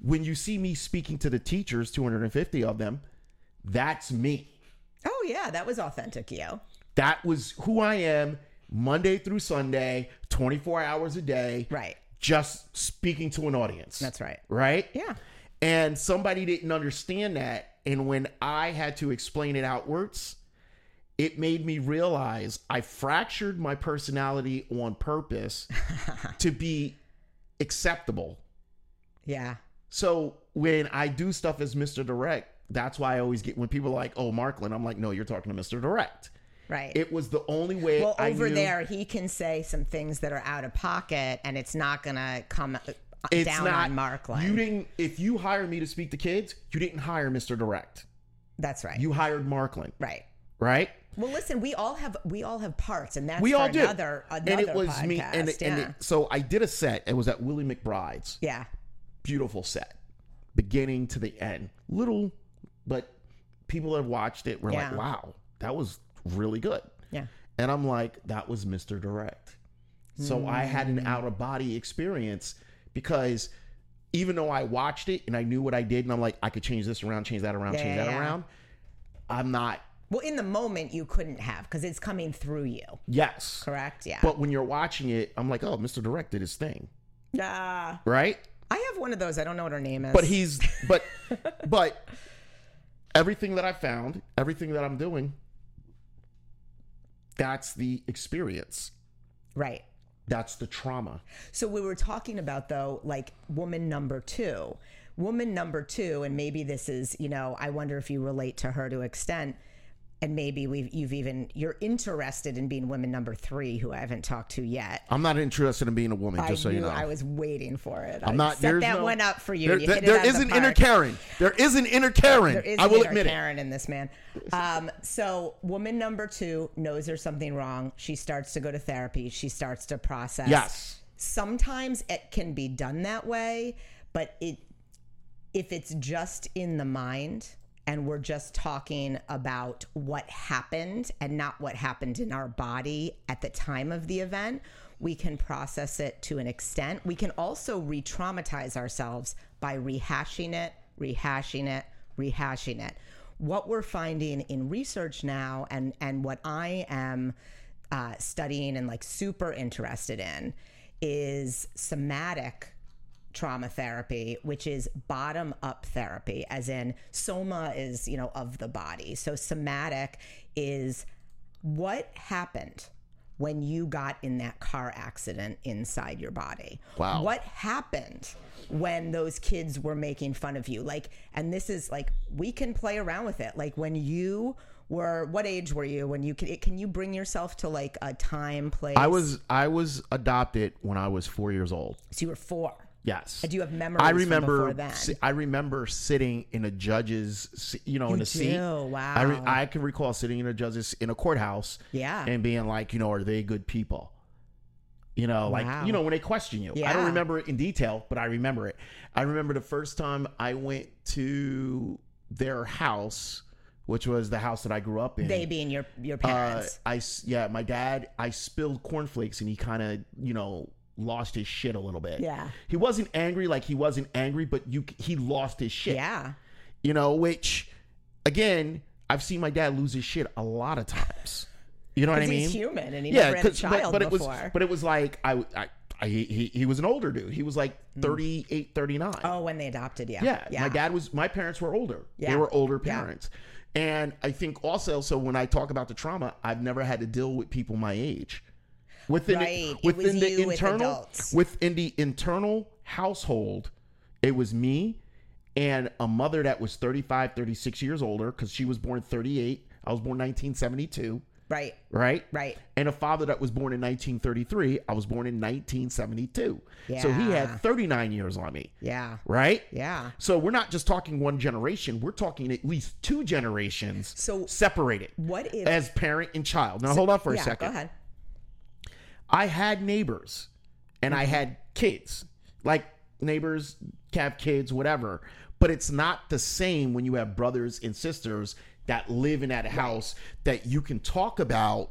When you see me speaking to the teachers, two hundred fifty of them, that's me. Oh yeah, that was authentic, yo. That was who I am Monday through Sunday, twenty-four hours a day. Right. Just speaking to an audience. That's right. Right? Yeah. And somebody didn't understand that. And when I had to explain it outwards, it made me realize I fractured my personality on purpose to be acceptable. Yeah. So when I do stuff as Mister Direct, that's why I always get, when people are like, oh, Marklin, I'm like, no, you're talking to Mister Direct. Right. It was the only way. Well, I over knew. There, he can say some things that are out of pocket, and it's not going to come it's down not, on Marklin. You didn't. If you hired me to speak to kids, you didn't hire Mister Direct. That's right. You hired Marklin. Right. Right. Well, listen, we all have we all have parts, and that's we for all do. another another and it was podcast. Me, and, it, yeah. and it, so I did a set. It was at Willie McBride's. Yeah. Beautiful set, beginning to the end. Little, but people that watched it were yeah. like, "Wow, that was really good." Yeah. And I'm like, "That was Mister Direct." So mm. I had an out of body experience because even though I watched it and I knew what I did, and I'm like, I could change this around, change that around, yeah, change that yeah. around. I'm not. Well, in the moment, you couldn't have because it's coming through you. Yes. Correct? Yeah. But when you're watching it, I'm like, oh, Mister Direct did his thing. Yeah. Uh, right? I have one of those. I don't know what her name is. But he's, but, but everything that I found, everything that I'm doing, that's the experience. Right. That's the trauma. So we were talking about, though, like woman number two. Woman number two, and maybe this is, you know, I wonder if you relate to her to extent. And maybe we've you've even you're interested in being woman number three, who I haven't talked to yet. I'm not interested in being a woman, just I so knew, you know. I was waiting for it. I'm I not. Set that no, one up for you. There, you there, there is the an park. inner Karen. There is an inner Karen. There is I will inner admit Karen it. in this man. Um, so woman number two knows there's something wrong. She starts to go to therapy. She starts to process. Yes. Sometimes it can be done that way, but it if it's just in the mind. And we're just talking about what happened and not what happened in our body at the time of the event, we can process it to an extent. We can also re-traumatize ourselves by rehashing it, rehashing it, rehashing it. What we're finding in research now and, and what I am uh, studying and like super interested in is somatic trauma therapy, which is bottom up therapy, as in soma is, you know, of the body. So somatic is what happened when you got in that car accident inside your body. Wow. What happened when those kids were making fun of you? Like, and this is like, we can play around with it. Like when you were, what age were you when you can, can you bring yourself to like a time, place? I was, I was adopted when I was four years old. So you were four. Yes. Do you have memories I remember, from before then? I remember sitting in a judge's, you know, you in a do. seat. Wow. I, re- I can recall sitting in a judge's, in a courthouse. Yeah. And being like, you know, are they good people? You know, like, wow. you know, when they question you. Yeah. I don't remember it in detail, but I remember it. I remember the first time I went to their house, which was the house that I grew up in. They being your, your parents. Uh, I, yeah, my dad, I spilled cornflakes and he kind of, you know, lost his shit a little bit. Yeah. He wasn't angry, like he wasn't angry, but you he lost his shit. Yeah. You know, which again, I've seen my dad lose his shit a lot of times. You know what I mean? He's human and he yeah, never had a child but, but before. It was, but it was like I, I, I he he was an older dude. He was like thirty-eight, thirty-nine. Oh, when they adopted, yeah. Yeah. yeah. My dad was my parents were older. Yeah. They were older parents. Yeah. And I think also so when I talk about the trauma, I've never had to deal with people my age. Within right. the, within the internal within the internal household, it was me and a mother that was thirty-five, thirty-six years older because she was born thirty-eight. I was born nineteen seventy-two. Right. Right. Right. And a father that was born in nineteen thirty-three. I was born in nineteen seventy-two. Yeah. So he had thirty-nine years on me. Yeah. Right. Yeah. So we're not just talking one generation. We're talking at least two generations. So separated. What if as parent and child? Now so, hold on for yeah, a second. Go ahead. I had neighbors and mm-hmm. I had kids, like neighbors have kids, whatever. But it's not the same when you have brothers and sisters that live in that right. house that you can talk about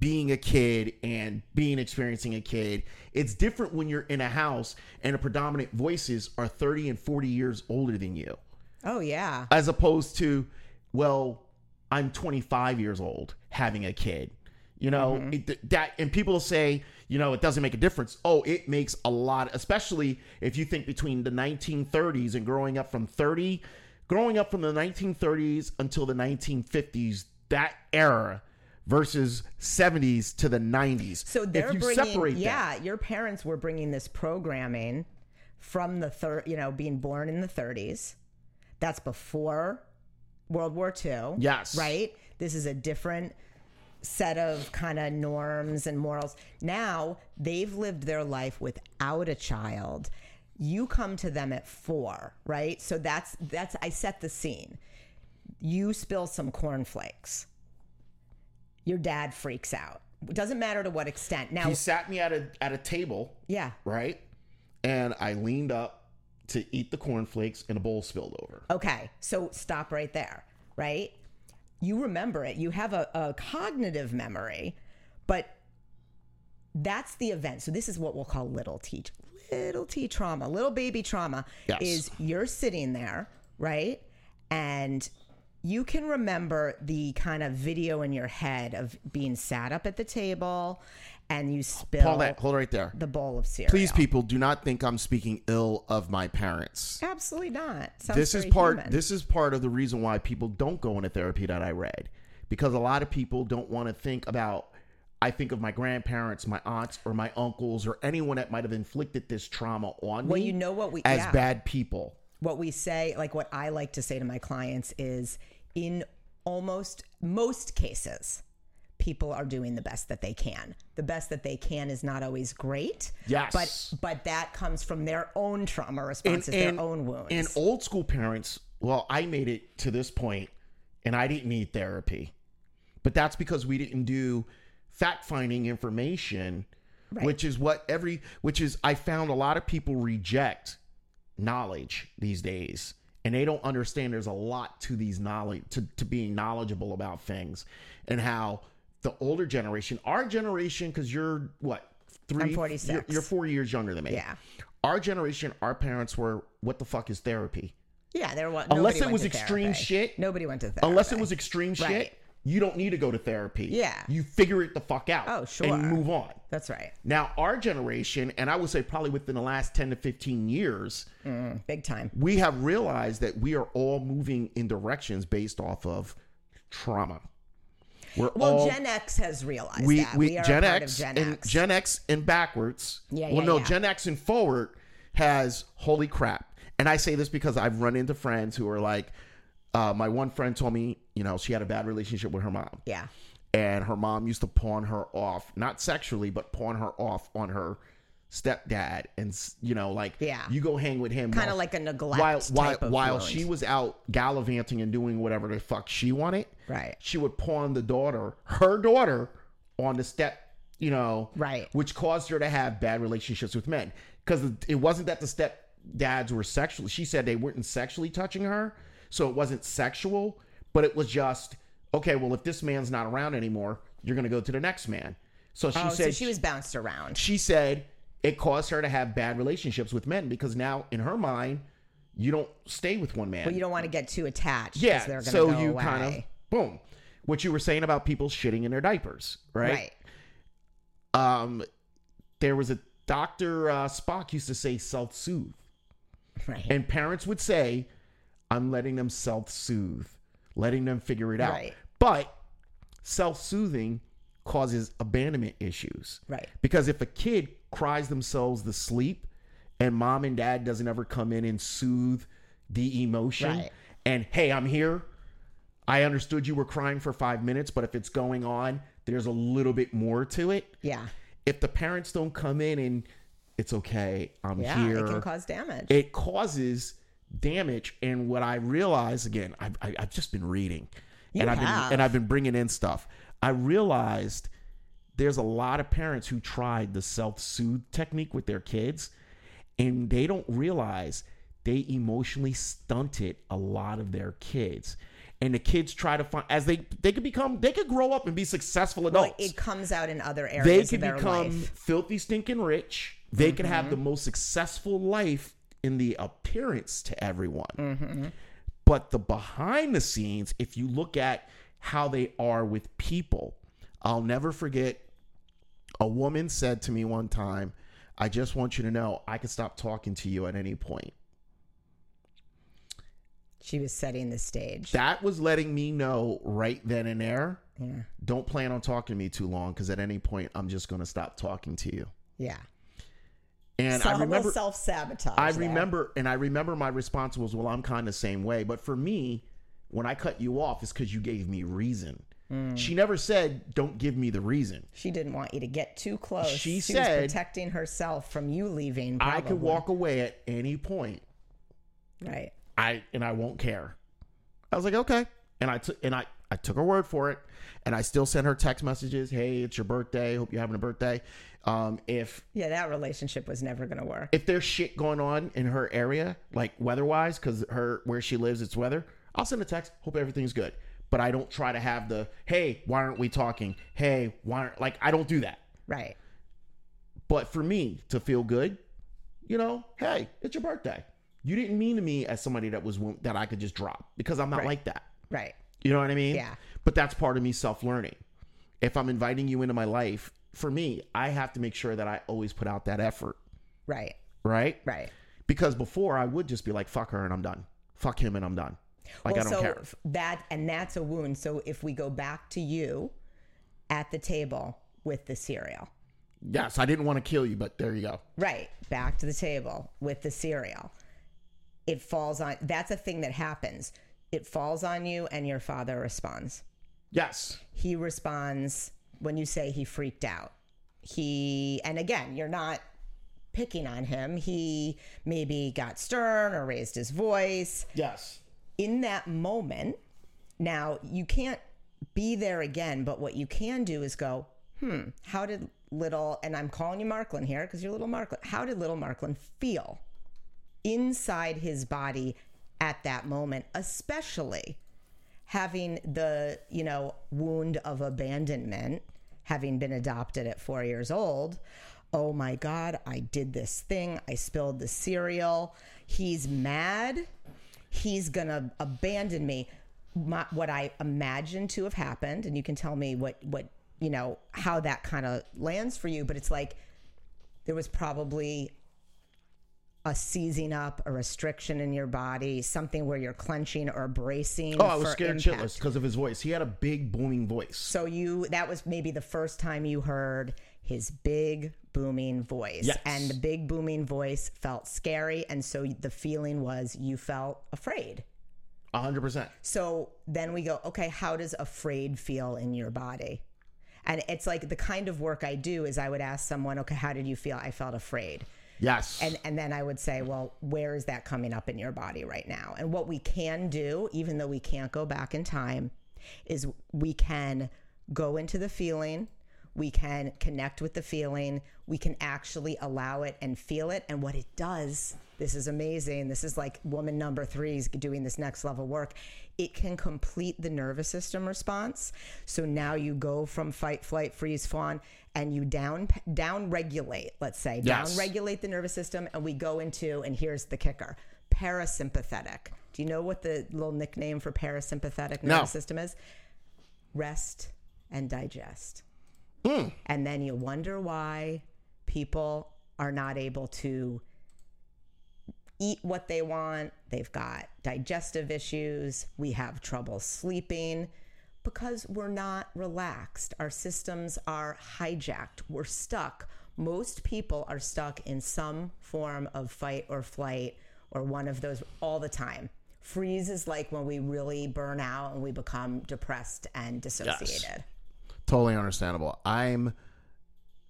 being a kid and being experiencing a kid. It's different when you're in a house and the predominant voices are thirty and forty years older than you. Oh, yeah. As opposed to, well, I'm twenty-five years old having a kid. You know, mm-hmm. it, that and people say, you know, it doesn't make a difference. Oh, it makes a lot, especially if you think between the nineteen thirties and growing up from thirty, growing up from the nineteen thirties until the nineteen fifties, that era versus seventies to the nineties. So they're if you bringing, separate yeah, that, your parents were bringing this programming from the third, you know, being born in the thirties. That's before World War Two. Yes. Right. This is a different set of kind of norms and morals. Now they've lived their life without a child. You come to them at four, right? So that's that's I set the scene. you spill some cornflakes, your dad freaks out. It doesn't matter to what extent. Now, he sat me at a at a table. Yeah. Right? And I leaned up to eat the cornflakes and a bowl spilled over. Okay. So stop right there, right? You remember it. You have a, a cognitive memory, but that's the event. So this is what we'll call little T. Little T trauma, little baby trauma. Yes. Is you're sitting there, right? And you can remember the kind of video in your head of being sat up at the table and you spill Paul, that, hold right there. The bowl of cereal. Please, people, do not think I'm speaking ill of my parents. Absolutely not. Sounds this is part human. This is part of the reason why people don't go into therapy that I read. Because a lot of people don't want to think about, I think of my grandparents, my aunts, or my uncles, or anyone that might have inflicted this trauma on well, me you know what we, as yeah. bad people. What we say, like what I like to say to my clients is, in almost most cases, people are doing the best that they can. The best that they can is not always great. Yes. But but that comes from their own trauma responses, and, and, their own wounds. And old school parents, well, I made it to this point and I didn't need therapy. But that's because we didn't do fact-finding information, right. which is what every, which is, I found a lot of people reject knowledge these days, and they don't understand there's a lot to these knowledge, to, to being knowledgeable about things, and how the older generation, our generation, because you're what, three? I'm forty-six. You're, you're four years younger than me. Yeah. Our generation, our parents were, what the fuck is therapy? Yeah, they were. Unless it was extreme shit. Nobody went to therapy. Unless it was extreme shit. You don't need to go to therapy. Yeah. You figure it the fuck out. Oh, sure. And move on. That's right. Now, our generation, and I would say probably within the last ten to fifteen years. Mm, big time. We have realized that we are all moving in directions based off of trauma. We're well, all, Gen X has realized we, that. We, we are Gen part X of Gen and X. Gen X and backwards. Yeah, yeah, Well, no, yeah. Gen X and forward has, holy crap. And I say this because I've run into friends who are like, Uh, my one friend told me, you know, she had a bad relationship with her mom. Yeah. And her mom used to pawn her off, not sexually, but pawn her off on her stepdad. And, you know, like, yeah. you go hang with him. Kind of like a neglect while, type while, of While wound. She was out gallivanting and doing whatever the fuck she wanted. Right. She would pawn the daughter, her daughter, on the step, you know. Right. Which caused her to have bad relationships with men. Because it wasn't that the stepdads were sexually. She said they weren't sexually touching her. So it wasn't sexual, but it was just, okay, well, if this man's not around anymore, you're going to go to the next man. So she oh, said so she was bounced around. She said it caused her to have bad relationships with men because now in her mind, you don't stay with one man. Well, you don't want to get too attached. Yeah. They're gonna so go you away. Kind of, boom, what you were saying about people shitting in their diapers, right? Right. Um, there was a Doctor Uh, Spock used to say self-soothe. Right. And parents would say, I'm letting them self-soothe, letting them figure it out. Right. But self-soothing causes abandonment issues. Right. Because if a kid cries themselves to sleep and mom and dad doesn't ever come in and soothe the emotion, right. and hey, I'm here. I understood you were crying for five minutes, but if it's going on, there's a little bit more to it. Yeah. If the parents don't come in and it's okay, I'm yeah, here. Yeah, it can cause damage. It causes damage. And what I realize, again, I've, I've just been reading you and I've have. been and I've been bringing in stuff. I realized there's a lot of parents who tried the self-soothe technique with their kids, and they don't realize they emotionally stunted a lot of their kids. And the kids try to find as they they could become they could grow up and be successful adults. Well, it comes out in other areas. They could of their become life. Filthy, stinking rich. They mm-hmm. could have the most successful life in the appearance to everyone. Mm-hmm. But the behind the scenes, if you look at how they are with people, I'll never forget. A woman said to me one time, I just want you to know I can stop talking to you at any point. She was setting the stage. That was letting me know right then and there. Yeah. Don't plan on talking to me too long, because at any point I'm just going to stop talking to you. Yeah. And so I remember self-sabotage. I remember, there. and I remember my response was, "Well, I'm kind of the same way." But for me, when I cut you off, it's because you gave me reason. Mm. She never said, "Don't give me the reason." She didn't want you to get too close. She, she said, was protecting herself from you leaving. Probably. I could walk away at any point, right? I and I won't care. I was like, okay, And I took and I, I took her word for it, and I still sent her text messages. Hey, it's your birthday. Hope you're having a birthday. Um, if yeah, that relationship was never gonna work. If there's shit going on in her area, like weather-wise, because her where she lives, it's weather. I'll send a text. Hope everything's good. But I don't try to have the hey, why aren't we talking? Hey, why aren't like I don't do that. Right. But for me to feel good, you know, hey, it's your birthday. You didn't mean to me as somebody that was that I could just drop because I'm not right. like that. Right. You know what I mean? Yeah. But that's part of me self-learning. If I'm inviting you into my life, for me, I have to make sure that I always put out that effort. Right. Right? Right. Because before I would just be like, fuck her and I'm done. Fuck him and I'm done. Like well, I don't so care. That, and that's a wound. So if we go back to you at the table with the cereal. Yes, I didn't want to kill you, but there you go. Right. Back to the table with the cereal. It falls on, that's a thing that happens. It falls on you and your father responds. Yes. He responds when you say he freaked out. He, and again, you're not picking on him. He maybe got stern or raised his voice. Yes. In that moment, now you can't be there again, but what you can do is go, hmm, how did little, and I'm calling you Marklin here because you're little Marklin. How did little Marklin feel inside his body at that moment, especially having the, you know, wound of abandonment, having been adopted at four years old. Oh my God, I did this thing. I spilled the cereal. He's mad. He's going to abandon me. My, what I imagine to have happened, and you can tell me what, what, you know, how that kind of lands for you, but it's like there was probably a seizing up, a restriction in your body, something where you're clenching or bracing. Oh, I was scared shitless because of his voice. He had a big booming voice. So you, that was maybe the first time you heard his big booming voice. Yes. And the big booming voice felt scary. And so the feeling was you felt afraid. A hundred percent. So then we go, okay, how does afraid feel in your body? And it's like the kind of work I do is I would ask someone, okay, how did you feel? I felt afraid. Yes. And and then I would say, well, where is that coming up in your body right now? And what we can do, even though we can't go back in time, is we can go into the feeling. We can connect with the feeling. We can actually allow it and feel it. And what it does, this is amazing. This is like woman number three is doing this next level work. It can complete the nervous system response. So now you go from fight, flight, freeze, fawn, and you down down regulate, let's say. Yes. Down regulate the nervous system, and we go into, and here's the kicker, parasympathetic. Do you know what the little nickname for parasympathetic nervous no. system is? Rest and digest. Mm. And then you wonder why people are not able to eat what they want. They've got digestive issues. We have trouble sleeping because we're not relaxed. Our systems are hijacked. We're stuck. Most people are stuck in some form of fight or flight or one of those all the time. Freeze is like when we really burn out and we become depressed and dissociated. Yes. Totally understandable. I'm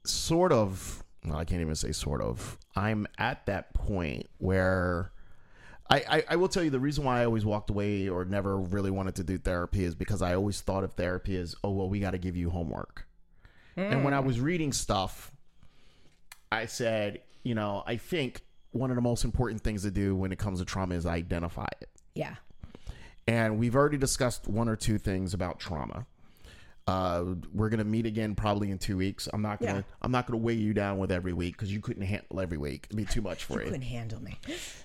sort of, well, I can't even say sort of. I'm at that point where I, I, I will tell you the reason why I always walked away or never really wanted to do therapy is because I always thought of therapy as, oh, well, we got to give you homework. Mm. And when I was reading stuff, I said, you know, I think one of the most important things to do when it comes to trauma is identify it. Yeah. And we've already discussed one or two things about trauma. Uh, we're gonna meet again probably in two weeks. I'm not gonna yeah. I'm not gonna weigh you down with every week because you couldn't handle every week. It'd be too much for you. You couldn't handle me.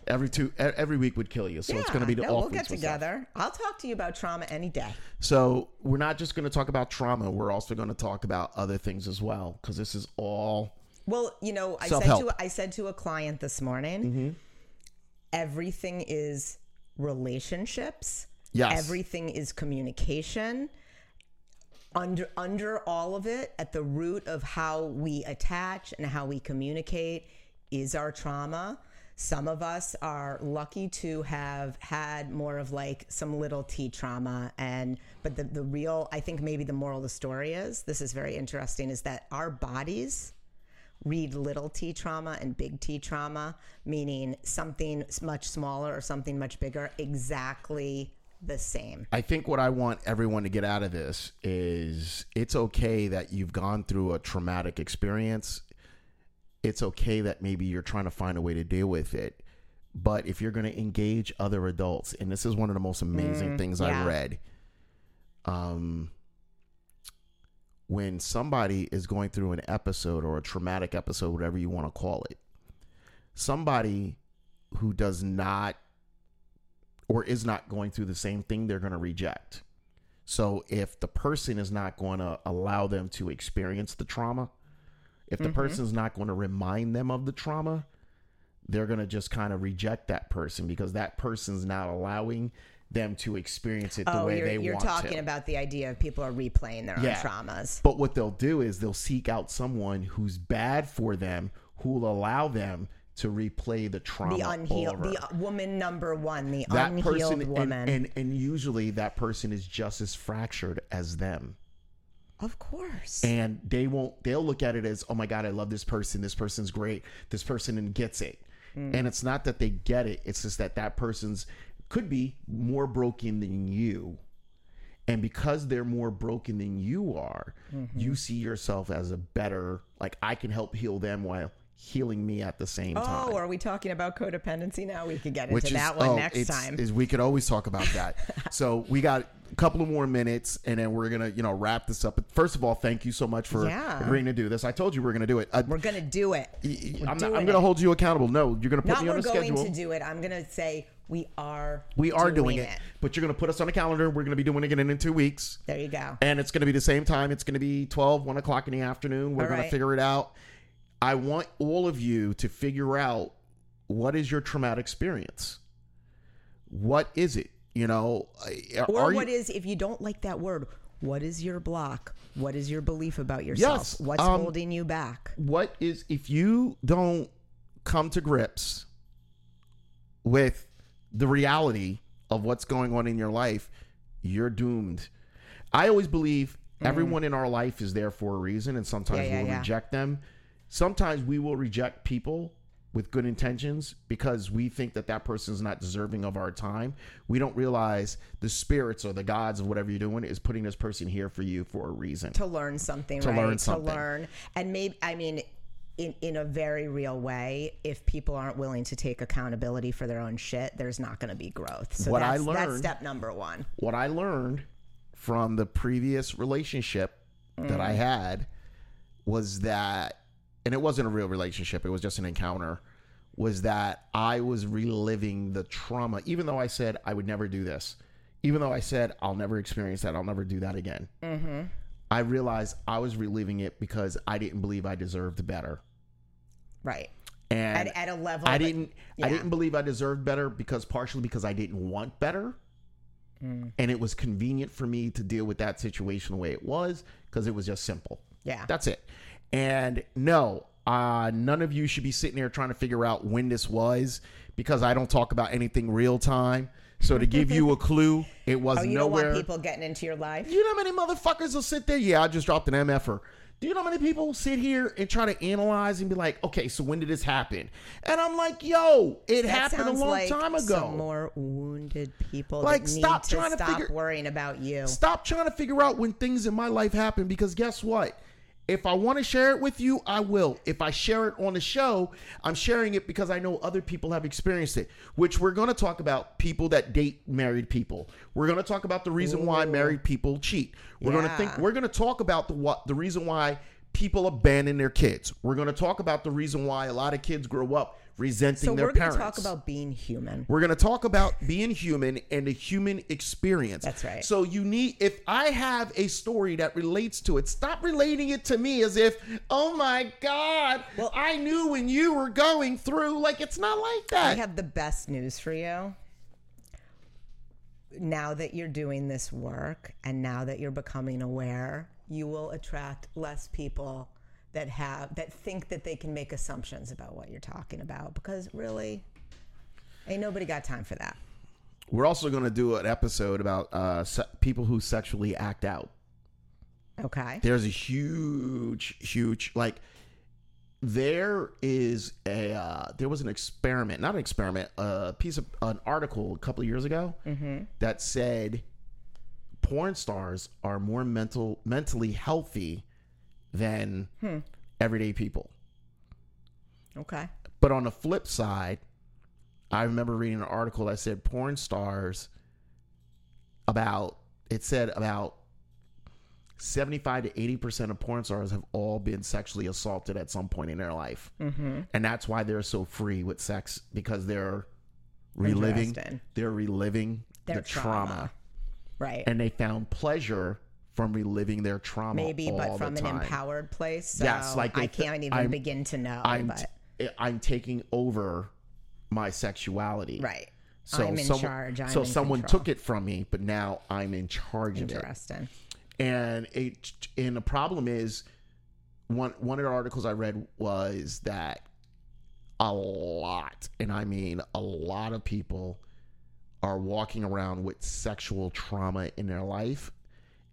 Every two every week would kill you. So yeah, it's gonna be the no, we'll get together. Stuff. I'll talk to you about trauma any day. So we're not just gonna talk about trauma. We're also gonna talk about other things as well because this is all. Well, you know, I self-help. said to I said to a client this morning, mm-hmm. everything is relationships. Yes. Everything is communication. Under under all of it, at the root of how we attach and how we communicate is our trauma. Some of us are lucky to have had more of like some little T trauma. And but the, the real, I think maybe the moral of the story is, this is very interesting, is that our bodies read little T trauma and big T trauma, meaning something much smaller or something much bigger exactly the same. I think what I want everyone to get out of this is it's okay that you've gone through a traumatic experience. It's okay that maybe you're trying to find a way to deal with it. But if you're going to engage other adults, and this is one of the most amazing mm, things yeah. I read, um, when somebody is going through an episode or a traumatic episode, whatever you want to call it, somebody who does not or is not going through the same thing, they're going to reject. So if the person is not going to allow them to experience the trauma, if the mm-hmm. person's not going to remind them of the trauma, they're going to just kind of reject that person because that person's not allowing them to experience it the oh, way they want to. You're talking about the idea of people are replaying their yeah. own traumas. But what they'll do is they'll seek out someone who's bad for them, who'll allow them to replay the trauma. The unhealed, over. the woman number one, the that unhealed person, woman. And, and, and usually that person is just as fractured as them. Of course. And they won't, they'll look at it as, oh my God, I love this person. This person's great. This person gets it. Mm. And it's not that they get it. It's just that that person's could be more broken than you. And because they're more broken than you are, mm-hmm. you see yourself as a better, like I can help heal them while healing me at the same oh, time. Oh, are we talking about codependency now? We could get Which into is, that one oh, next it's, time. Is we could always talk about that. So we got a couple of more minutes and then we're going to, you know, wrap this up. But first of all, thank you so much for yeah. agreeing to do this. I told you we were going to do it. Uh, we're going to do it. We're I'm, I'm going to hold you accountable. No, you're going to put Not me on a schedule. Not we're going to do it. I'm going to say we are We are doing, doing it. it. But you're going to put us on a calendar. We're going to be doing it again in two weeks. There you go. And it's going to be the same time. It's going to be twelve, one o'clock in the afternoon. We're all going right. to figure it out. I want all of you to figure out what is your traumatic experience. What is it? You know, or what you, is, if you don't like that word, what is your block? What is your belief about yourself? Yes, What's um, holding you back? What is, if you don't come to grips with the reality of what's going on in your life, you're doomed. I always believe mm. everyone in our life is there for a reason. And sometimes yeah, yeah, we'll yeah. reject them. Sometimes we will reject people with good intentions because we think that that person's not deserving of our time. We don't realize the spirits or the gods of whatever you're doing is putting this person here for you for a reason. To learn something, to right? learn something. To learn. And maybe, I mean, in, in a very real way, if people aren't willing to take accountability for their own shit, there's not going to be growth. So what that's, I learned, that's step number one. What I learned from the previous relationship mm. that I had was that, and it wasn't a real relationship, it was just an encounter, was that I was reliving the trauma, even though I said I would never do this, even though I said I'll never experience that, I'll never do that again. Mm-hmm. I realized I was reliving it because I didn't believe I deserved better. Right. And at, at a level I didn't yeah. I didn't believe I deserved better because partially because I didn't want better. Mm. And it was convenient for me to deal with that situation the way it was because it was just simple. Yeah. That's it. And no, uh, none of you should be sitting there trying to figure out when this was because I don't talk about anything real time. So to give you a clue, it was nowhere. Oh, you nowhere. Don't want people getting into your life? You know how many motherfuckers will sit there? Yeah, I just dropped an M F-er. Do you know how many people sit here and try to analyze and be like, okay, so when did this happen? And I'm like, yo, it that happened a long like time ago. Some more wounded people like, that stop need trying to, to stop figure, worrying about you. Stop trying to figure out when things in my life happen because guess what? If I want to share it with you, I will. If I share it on the show, I'm sharing it because I know other people have experienced it, which we're going to talk about people that date married people. We're going to talk about the reason Ooh. why married people cheat. We're yeah. going to think we're going to talk about the what the reason why people abandon their kids. We're going to talk about the reason why a lot of kids grow up resenting so their parents. So we're going to talk about being human. We're going to talk about being human and the human experience. That's right. So you need, if I have a story that relates to it, stop relating it to me as if, oh my God, well, I knew when you were going through, like, it's not like that. I have the best news for you. Now that you're doing this work and now that you're becoming aware, you will attract less people that have that think that they can make assumptions about what you're talking about because really ain't nobody got time for that. We're also going to do an episode about uh, se- people who sexually act out. Okay. There's a huge, huge, like There is a uh, there was an experiment, not an experiment, a piece of an article a couple of years ago mm-hmm. that said porn stars are more mental mentally healthy than hmm. everyday people. Okay. But on the flip side, I remember reading an article that said porn stars about it said about seventy-five to eighty percent of porn stars have all been sexually assaulted at some point in their life. Mm-hmm. And that's why they're so free with sex, because they're reliving, they're reliving their the trauma. trauma. Right. And they found pleasure from reliving their trauma. Maybe, all but from the time. An empowered place. So yes, like I can't th- even I'm, begin to know. I'm, but. T- I'm taking over my sexuality. Right. So I'm in some, charge. I'm so in someone control. Took it from me, but now I'm in charge of it. Interesting. And it, and the problem is, one one of the articles I read was that a lot, and I mean a lot of people are walking around with sexual trauma in their life,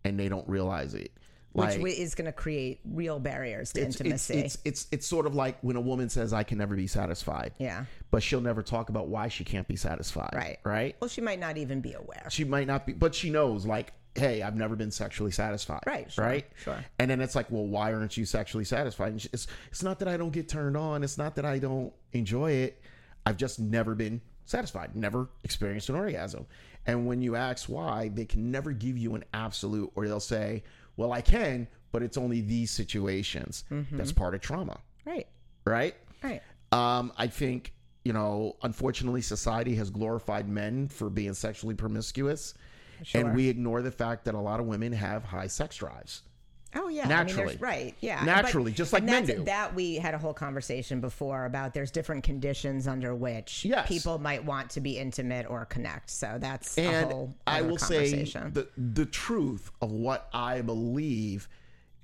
and they don't realize it. Like, which is going to create real barriers to it's, intimacy. It's, it's it's it's sort of like when a woman says, "I can never be satisfied." Yeah, but she'll never talk about why she can't be satisfied. Right, right. Well, she might not even be aware. She might not be, but she knows, like, hey, I've never been sexually satisfied. Right. Sure, right. Sure. And then it's like, well, why aren't you sexually satisfied? And it's it's not that I don't get turned on. It's not that I don't enjoy it. I've just never been satisfied. Never experienced an orgasm. And when you ask why, they can never give you an absolute, or they'll say, well, I can, but it's only these situations. Mm-hmm. That's part of trauma. Right. Right. Right. Um, I think, you know, unfortunately, society has glorified men for being sexually promiscuous. Sure. And we ignore the fact that a lot of women have high sex drives. Oh, yeah. Naturally. I mean, right. Yeah. Naturally, but, just like men do. That we had a whole conversation before about there's different conditions under which yes. people might want to be intimate or connect. So that's and a whole I will conversation. Say the, the truth of what I believe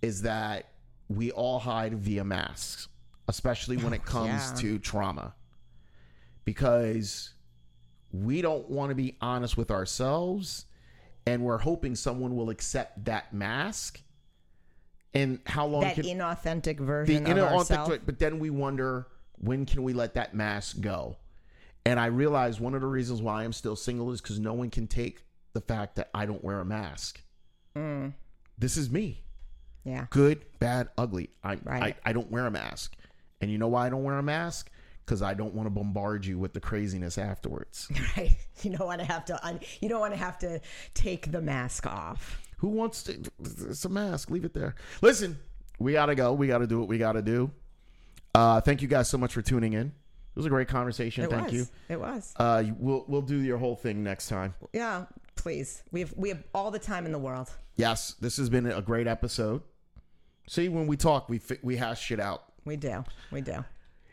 is that we all hide via masks, especially when it comes yeah. to trauma. Because we don't want to be honest with ourselves. And we're hoping someone will accept that mask. And how long that can, inauthentic version the of ourselves? But then we wonder, when can we let that mask go? And I realize one of the reasons why I'm still single is because no one can take the fact that I don't wear a mask. Mm. This is me. Yeah. Good, bad, ugly. I, right. I I don't wear a mask. And you know why I don't wear a mask? Because I don't want to bombard you with the craziness afterwards. Right. You don't want to have to. Un- you don't want to have to take the mask off. Who wants to? It's a mask. Leave it there. Listen, we gotta go. We gotta do what we gotta do. Uh, thank you guys so much for tuning in. It was a great conversation. It thank was. you. It was. Uh, we'll we'll do your whole thing next time. Yeah, please. We have we have all the time in the world. Yes, this has been a great episode. See, when we talk, we we hash shit out. We do. We do.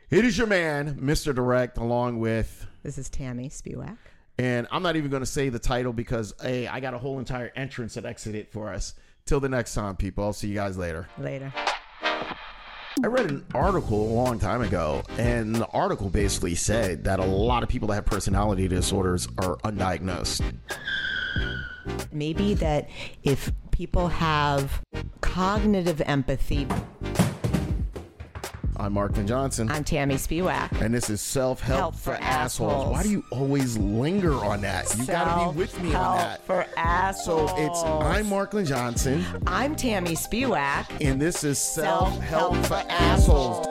It is your man, Mister Direct, along with... This is Tammy Spiewak. And I'm not even going to say the title because, hey, I got a whole entire entrance and exit it for us. Till the next time, people. I'll see you guys later. Later. I read an article a long time ago, and the article basically said that a lot of people that have personality disorders are undiagnosed. Maybe that if people have cognitive empathy... I'm Marklin Johnson. I'm Tammy Spiewak. And this is Self-Help Help for, for assholes. assholes. Why do you always linger on that? You Self gotta be with me on that. Help for Assholes. So it's I'm Marklin Johnson. I'm Tammy Spiewak. And this is Self-Help, Self-Help for Assholes.